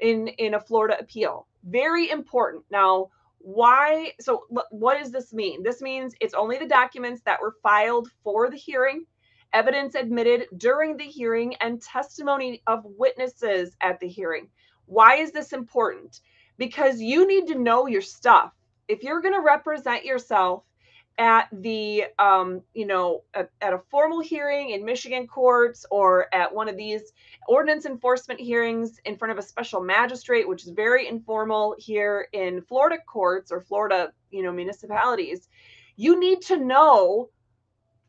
in, in a Florida appeal. Very important. Now, why? So what does this mean? This means it's only the documents that were filed for the hearing, evidence admitted during the hearing, and testimony of witnesses at the hearing. Why is this important? Because you need to know your stuff. If you're going to represent yourself at the, um, you know, at, at a formal hearing in Michigan courts or at one of these ordinance enforcement hearings in front of a special magistrate, which is very informal here in Florida courts or Florida, you know, municipalities, you need to know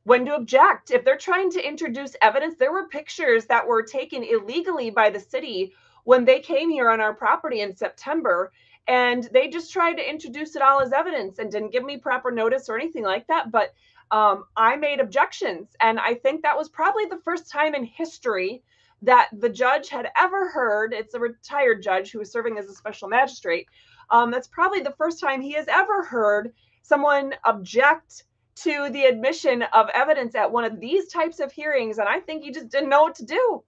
when to object. If they're trying to introduce evidence, there were pictures that were taken illegally by the city when they came here on our property in September, and they just tried to introduce it all as evidence and didn't give me proper notice or anything like that. But um, I made objections, and I think that was probably the first time in history that the judge had ever heard — it's a retired judge who was serving as a special magistrate. Um, that's probably the first time he has ever heard someone object to the admission of evidence at one of these types of hearings. And I think he just didn't know what to do.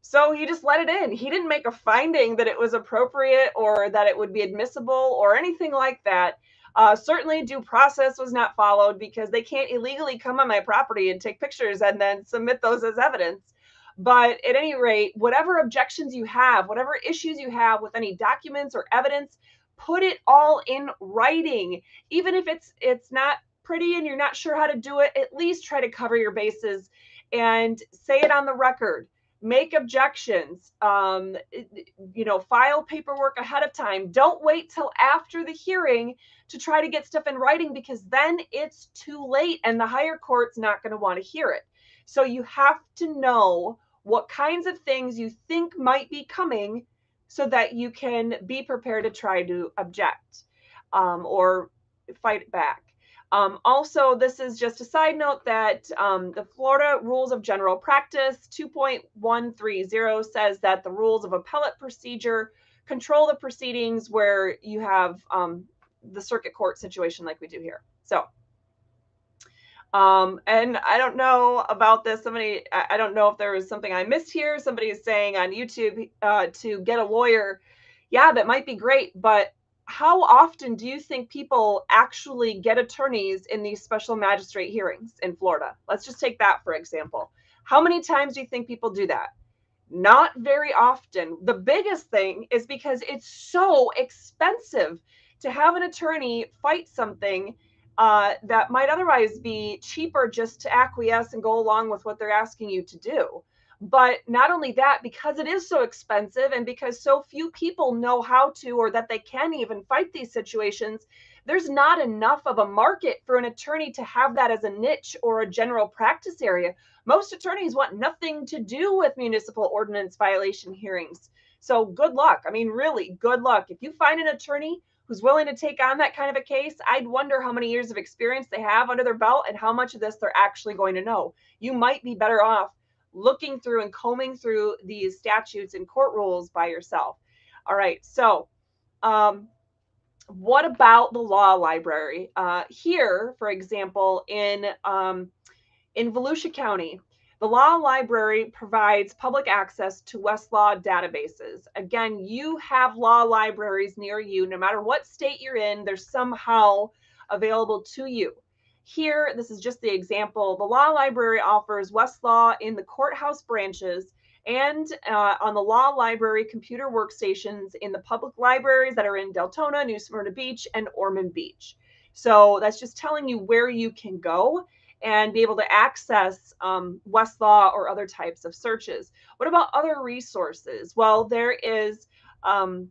So he just let it in. He didn't make a finding that it was appropriate or that it would be admissible or anything like that. Uh, certainly due process was not followed, because they can't illegally come on my property and take pictures and then submit those as evidence. But at any rate, whatever objections you have, whatever issues you have with any documents or evidence, put it all in writing. Even if it's it's not pretty and you're not sure how to do it, at least try to cover your bases and say it on the record. Make objections, um, you know, file paperwork ahead of time. Don't wait till after the hearing to try to get stuff in writing, because then it's too late and the higher court's not going to want to hear it. So you have to know what kinds of things you think might be coming so that you can be prepared to try to object um, or fight back. Um, also, this is just a side note that um, the Florida Rules of General Practice two point one three zero says that the rules of appellate procedure control the proceedings where you have um, the circuit court situation like we do here. So, um, and I don't know about this. Somebody, I don't know if there was something I missed here. Somebody is saying on YouTube uh, to get a lawyer. Yeah, that might be great, but how often do you think people actually get attorneys in these special magistrate hearings in Florida? Let's just take that for example. How many times do you think people do that? Not very often. The biggest thing is because it's so expensive to have an attorney fight something uh, that might otherwise be cheaper just to acquiesce and go along with what they're asking you to do. But not only that, because it is so expensive and because so few people know how to, or that they can even fight these situations, there's not enough of a market for an attorney to have that as a niche or a general practice area. Most attorneys want nothing to do with municipal ordinance violation hearings. So good luck. I mean, really, good luck. If you find an attorney who's willing to take on that kind of a case, I'd wonder how many years of experience they have under their belt and how much of this they're actually going to know. You might be better off looking through and combing through these statutes and court rules by yourself. All right, so um, what about the law library? Uh, here, for example, in, um, in Volusia County, the law library provides public access to Westlaw databases. Again, you have law libraries near you. No matter what state you're in, they're somehow available to you. Here, this is just the example. The law library offers Westlaw in the courthouse branches and uh, on the law library computer workstations in the public libraries that are in Deltona, New Smyrna Beach, and Ormond Beach. So that's just telling you where you can go and be able to access um, Westlaw or other types of searches. What about other resources? Well, there is um,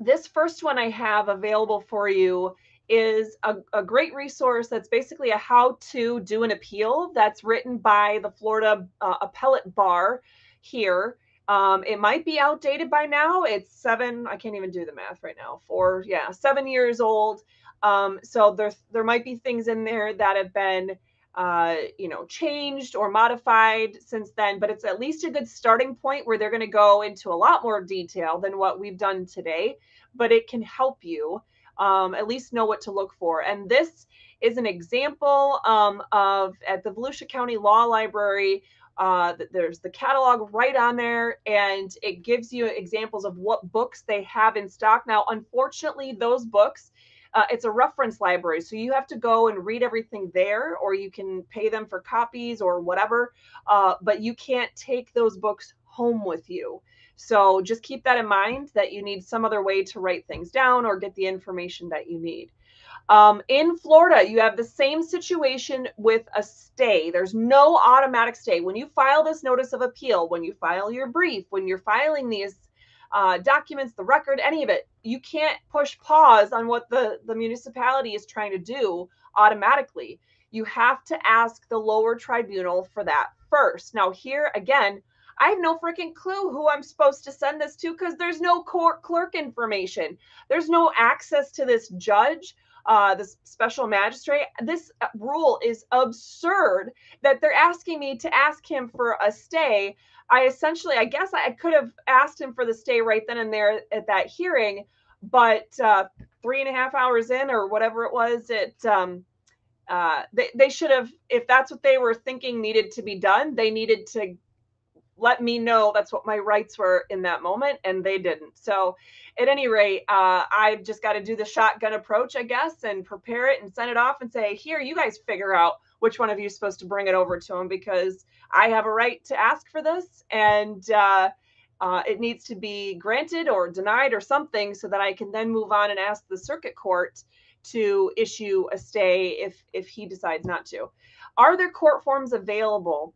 this first one I have available for you is a, a great resource that's basically a how to do an appeal that's written by the Florida uh, appellate bar here. Um, it might be outdated by now. It's seven, I can't even do the math right now, four, yeah, seven years old. Um, so there, there might be things in there that have been, uh, you know, changed or modified since then, but it's at least a good starting point where they're going to go into a lot more detail than what we've done today, but it can help you um, at least know what to look for. And this is an example um, of at the Volusia County Law Library. Uh, there's the catalog right on there, and it gives you examples of what books they have in stock. Now, unfortunately, those books, uh, it's a reference library, so you have to go and read everything there, or you can pay them for copies or whatever, uh, but you can't take those books home with you. So just keep that in mind, that you need some other way to write things down or get the information that you need. Um, in Florida, you have the same situation with a stay. There's no automatic stay. When you file this notice of appeal, when you file your brief, when you're filing these uh, documents, the record, any of it, you can't push pause on what the, the municipality is trying to do automatically. You have to ask the lower tribunal for that first. Now here, again, I have no freaking clue who I'm supposed to send this to because there's no court clerk information. There's no access to this judge, uh, this special magistrate. This rule is absurd that they're asking me to ask him for a stay. I essentially, I guess I could have asked him for the stay right then and there at that hearing, but uh, three and a half hours in or whatever it was, it, um, uh, they, they should have, if that's what they were thinking needed to be done, they needed to let me know that's what my rights were in that moment, and they didn't. So at any rate, uh, I've just got to do the shotgun approach, I guess, and prepare it and send it off and say, here, you guys figure out which one of you is supposed to bring it over to them, because I have a right to ask for this, and uh, uh, it needs to be granted or denied or something so that I can then move on and ask the circuit court to issue a stay if, if he decides not to. Are there court forms available?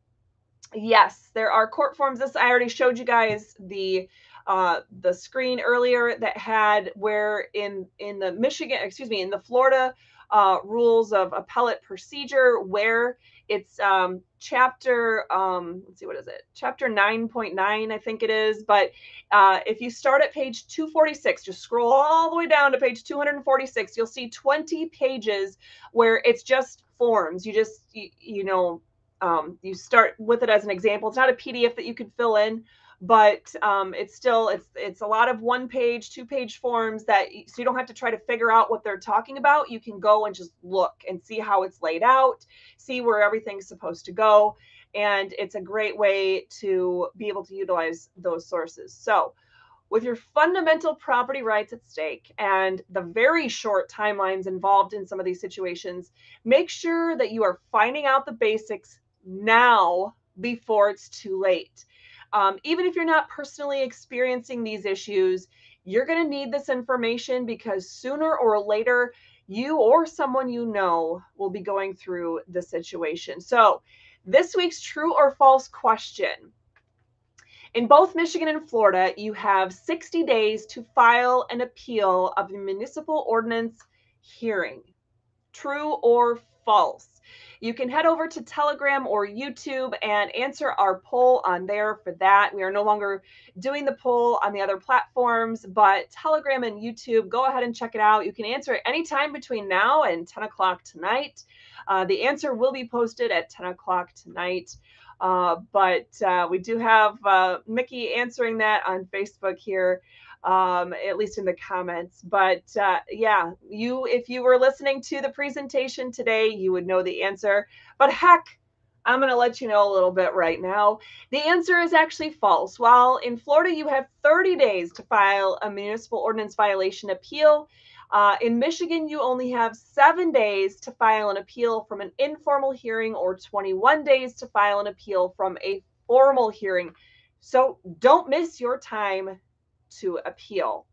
Yes, there are court forms. This I already showed you guys the uh, the screen earlier that had where in in the Michigan, excuse me, in the Florida uh, rules of appellate procedure, where it's um, chapter, um, let's see, what is it? Chapter nine point nine, I think it is. But uh, if you start at page two forty-six, just scroll all the way down to page two forty-six, you'll see twenty pages where it's just forms. You just, you, you know, Um, you start with it as an example. It's not a P D F that you can fill in, but um, it's still, it's it's a lot of one page, two page forms that, so you don't have to try to figure out what they're talking about. You can go and just look and see how it's laid out, see where everything's supposed to go. And it's a great way to be able to utilize those sources. So with your fundamental property rights at stake and the very short timelines involved in some of these situations, make sure that you are finding out the basics now before it's too late. Um, even if you're not personally experiencing these issues, you're going to need this information because sooner or later, you or someone you know will be going through the situation. So this week's true or false question. In both Michigan and Florida, you have sixty days to file an appeal of a municipal ordinance hearing. True or false? You can head over to Telegram or YouTube and answer our poll on there for that. We are no longer doing the poll on the other platforms, but Telegram and YouTube, go ahead and check it out. You can answer it anytime between now and ten o'clock tonight. Uh, the answer will be posted at ten o'clock tonight. Uh, but uh, we do have uh, Mickey answering that on Facebook here. Um, at least in the comments. But uh, yeah, you, if you were listening to the presentation today, you would know the answer. But heck, I'm going to let you know a little bit right now. The answer is actually false. While in Florida, you have thirty days to file a municipal ordinance violation appeal. Uh, in Michigan, you only have seven days to file an appeal from an informal hearing or twenty-one days to file an appeal from a formal hearing. So don't miss your time to appeal.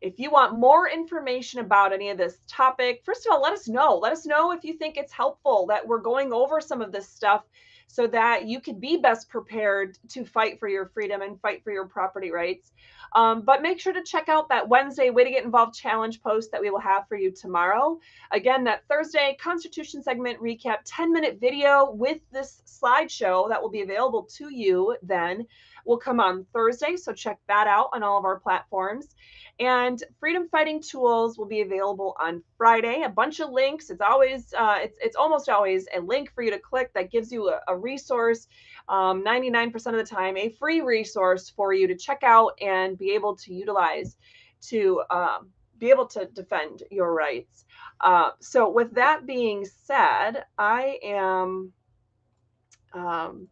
If you want more information about any of this topic, first of all, let us know. Let us know if you think it's helpful that we're going over some of this stuff so that you could be best prepared to fight for your freedom and fight for your property rights. Um, but make sure to check out that Wednesday Way to Get Involved Challenge post that we will have for you tomorrow. Again, that Thursday Constitution segment recap ten minute video with this slideshow that will be available to you then will come on Thursday. So check that out on all of our platforms. And Freedom Fighting Tools will be available on Friday. A bunch of links. It's always, uh, it's it's almost always a link for you to click that gives you a, a resource, um, ninety-nine percent of the time, a free resource for you to check out and be able to utilize to um, be able to defend your rights. Uh, so with that being said, I am um,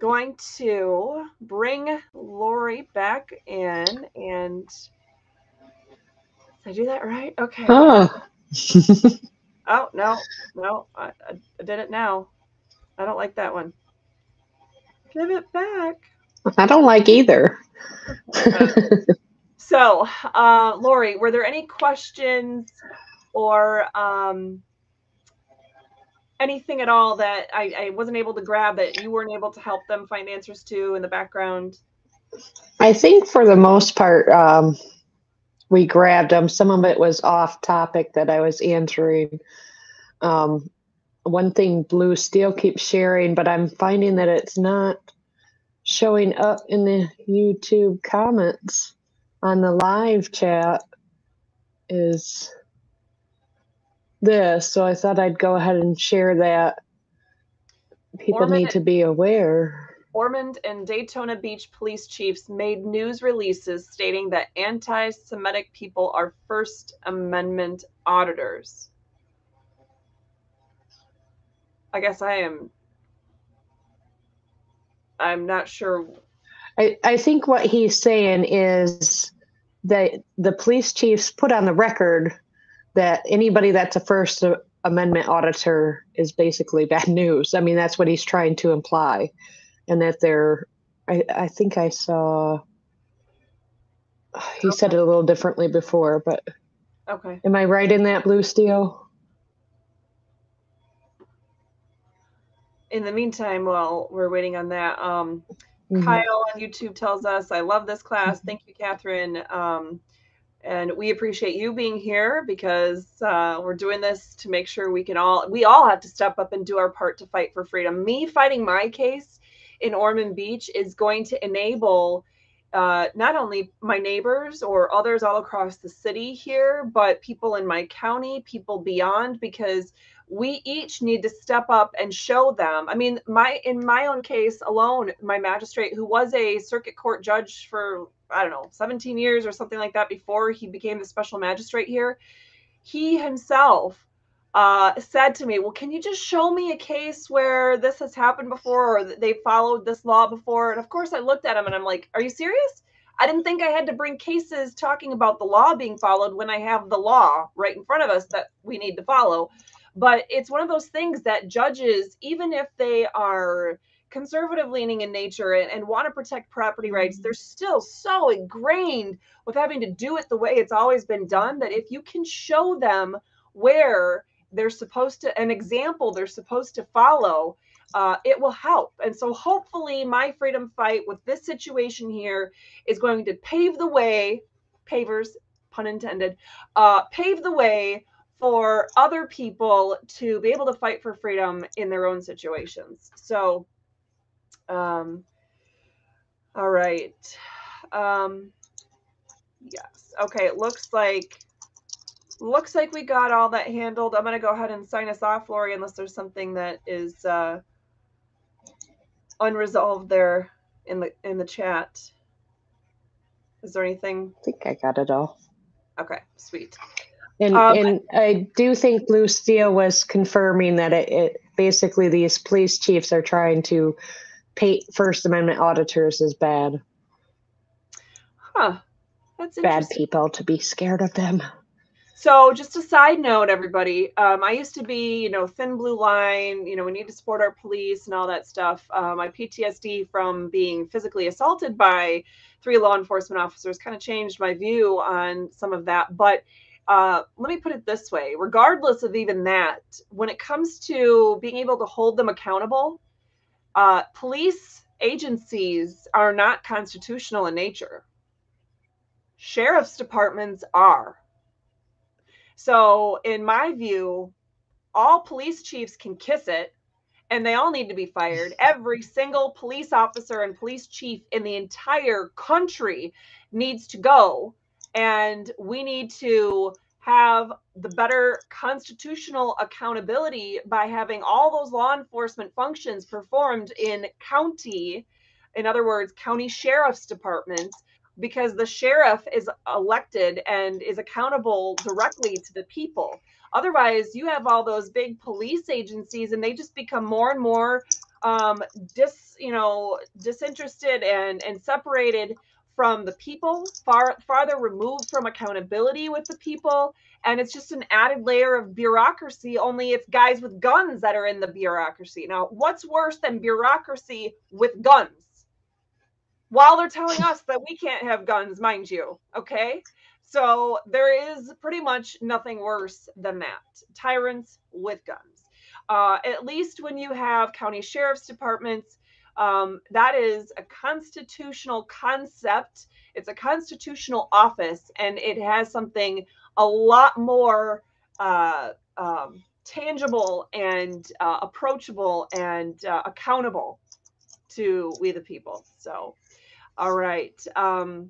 going to bring Laurie back in, and did I do that right? Okay. Oh, oh no, no, I, I did it now. I don't like that one. Give it back. I don't like either. So, uh, Laurie, were there any questions or um, anything at all that I, I wasn't able to grab that you weren't able to help them find answers to in the background? I think for the most part, um, we grabbed them. Some of it was off topic that I was answering. Um, one thing Blue Steel keeps sharing, but I'm finding that it's not showing up in the YouTube comments on the live chat is this, so I thought I'd go ahead and share that. People Ormond, need to be aware. Ormond and Daytona Beach police chiefs made news releases stating that anti-Semitic people are First Amendment auditors. I guess I am, I'm not sure. I, I think what he's saying is that the police chiefs put on the record that anybody that's a First Amendment auditor is basically bad news. I mean, that's what he's trying to imply. And that they're, I, I think I saw, he okay. said it a little differently before, but okay. Am I right in that, Blue Steel? In the meantime, while we're waiting on that, um, mm-hmm. Kyle on YouTube tells us, I love this class. Mm-hmm. Thank you, Catherine. Um, And we appreciate you being here because uh, we're doing this to make sure we can all, we all have to step up and do our part to fight for freedom. Me fighting my case in Ormond Beach is going to enable uh, not only my neighbors or others all across the city here, but people in my county, people beyond, because we each need to step up and show them. I mean, my in my own case alone, my magistrate, who was a circuit court judge for, I don't know, seventeen years or something like that before he became the special magistrate here, he himself uh, said to me, well, can you just show me a case where this has happened before or they followed this law before? And of course I looked at him and I'm like, are you serious? I didn't think I had to bring cases talking about the law being followed when I have the law right in front of us that we need to follow. But it's one of those things that judges, even if they are conservative leaning in nature and, and want to protect property rights, they're still so ingrained with having to do it the way it's always been done that if you can show them where they're supposed to, an example they're supposed to follow, uh, it will help. And so hopefully my freedom fight with this situation here is going to pave the way, pavers, pun intended, uh, pave the way for other people to be able to fight for freedom in their own situations. So, um, all right. Um, yes. Okay. It looks like, looks like we got all that handled. I'm going to go ahead and sign us off, Laurie, unless there's something that is, uh, unresolved there in the, in the chat. Is there anything? I think I got it all. Okay. Sweet. And, um, and I do think Blue Steel was confirming that it, it basically these police chiefs are trying to paint First Amendment auditors as bad. Huh. That's bad people to be scared of them. So just a side note, everybody, um, I used to be, you know, thin blue line, you know, we need to support our police and all that stuff. Uh, my P T S D from being physically assaulted by three law enforcement officers kind of changed my view on some of that. But Uh, let me put it this way, regardless of even that, when it comes to being able to hold them accountable, Uh, police agencies are not constitutional in nature. Sheriff's departments are. So in my view, all police chiefs can kiss it, and they all need to be fired. Every single police officer and police chief in the entire country needs to go. And we need to have the better constitutional accountability by having all those law enforcement functions performed in county, in other words, county sheriff's departments, because the sheriff is elected and is accountable directly to the people. Otherwise, you have all those big police agencies and they just become more and more um, dis, you know, disinterested and, and separated from the people, far farther removed from accountability with the people. And it's just an added layer of bureaucracy, only it's guys with guns that are in the bureaucracy. Now, what's worse than bureaucracy with guns? While they're telling us that we can't have guns, mind you, okay? So there is pretty much nothing worse than that. Tyrants with guns. Uh, at least when you have county sheriff's departments, um, that is a constitutional concept. It's a constitutional office, and it has something a lot more uh, um, tangible and uh, approachable and uh, accountable to we the people. So, all right. Um,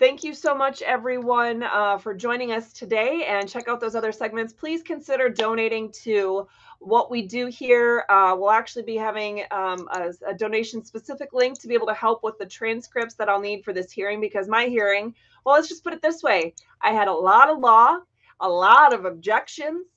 thank you so much, everyone, uh, for joining us today, and check out those other segments. Please consider donating to what we do here. Uh, we'll actually be having um, a, a donation specific link to be able to help with the transcripts that I'll need for this hearing, because my hearing, well, let's just put it this way. I had a lot of law, a lot of objections,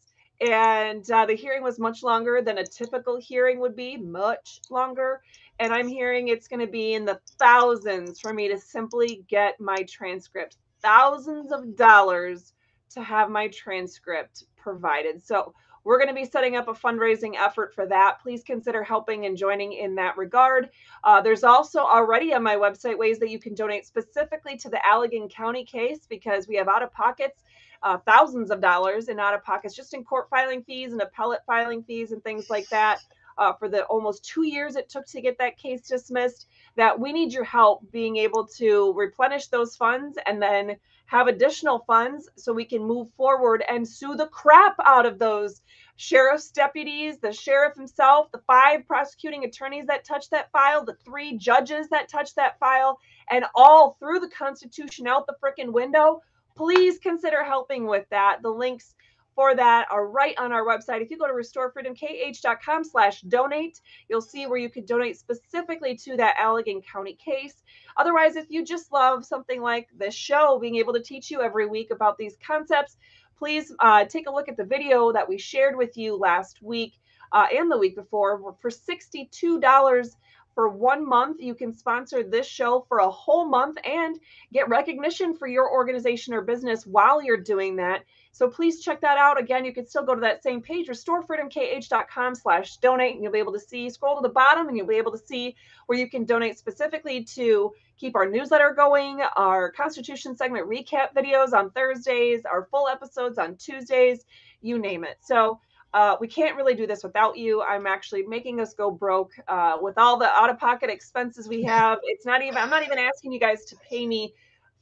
and uh, the hearing was much longer than a typical hearing would be, much longer. And I'm hearing it's going to be in the thousands for me to simply get my transcript, thousands of dollars to have my transcript provided. So we're going to be setting up a fundraising effort for that. Please consider helping and joining in that regard. Uh, there's also already on my website ways that you can donate specifically to the Allegan County case, because we have out-of-pockets, Uh, thousands of dollars in out-of-pockets just in court filing fees and appellate filing fees and things like that uh, for the almost two years it took to get that case dismissed, that we need your help being able to replenish those funds and then have additional funds so we can move forward and sue the crap out of those sheriff's deputies, the sheriff himself, the five prosecuting attorneys that touched that file, the three judges that touched that file, and all through the Constitution out the frickin' window. Please consider helping with that. The links for that are right on our website. If you go to restore freedom k h dot com slash donate, you'll see where you could donate specifically to that Allegan County case. Otherwise, if you just love something like this show, being able to teach you every week about these concepts, please uh, take a look at the video that we shared with you last week uh, and the week before. For sixty-two dollars for one month, you can sponsor this show for a whole month and get recognition for your organization or business while you're doing that. So please check that out. Again, you can still go to that same page, restore freedom k h dot com slash donate, and you'll be able to see, scroll to the bottom, and you'll be able to see where you can donate specifically to keep our newsletter going, our Constitution segment recap videos on Thursdays, our full episodes on Tuesdays, you name it. So Uh, we can't really do this without you. I'm actually making us go broke uh, with all the out-of-pocket expenses we have. It's not even, I'm not even asking you guys to pay me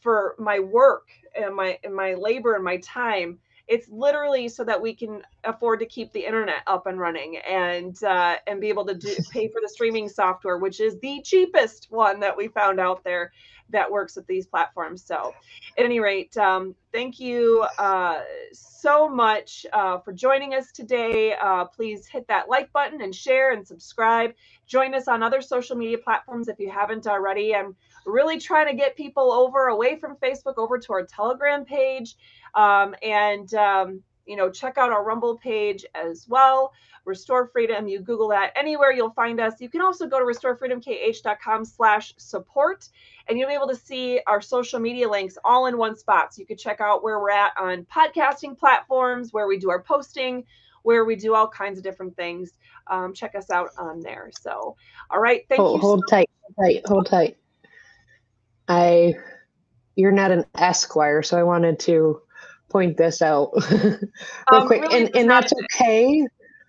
for my work and my, and my labor and my time. It's literally so that we can afford to keep the internet up and running and, uh, and be able to do, pay for the streaming software, which is the cheapest one that we found out there that works with these platforms. So at any rate, um, thank you uh, so much uh, for joining us today. Uh, please hit that like button and share and subscribe. Join us on other social media platforms if you haven't already. I'm really trying to get people over away from Facebook over to our Telegram page, um, and um, you know, check out our Rumble page as well. Restore Freedom. You Google that, anywhere you'll find us. You can also go to restore freedom k h dot com slash support, and you'll be able to see our social media links all in one spot. So you could check out where we're at on podcasting platforms, where we do our posting, where we do all kinds of different things. Um, check us out on there. So, all right. Thank hold, you. Hold so tight, tight. Hold tight. I, you're not an Esquire, so I wanted to point this out real um, quick, really, and, and that's okay.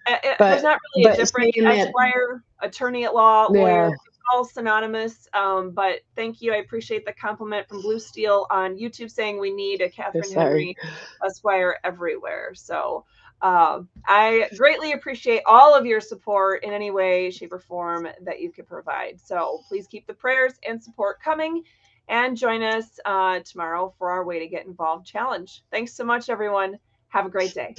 It, but, there's not really a different Esquire. attorney at law, yeah. lawyer. It's all synonymous. Um, but thank you. I appreciate the compliment from Blue Steel on YouTube saying we need a Catherine Henry Esquire everywhere. So um, I greatly appreciate all of your support in any way, shape, or form that you can provide. So please keep the prayers and support coming. And join us uh, tomorrow for our Way to Get Involved challenge. Thanks so much, everyone. Have a great day.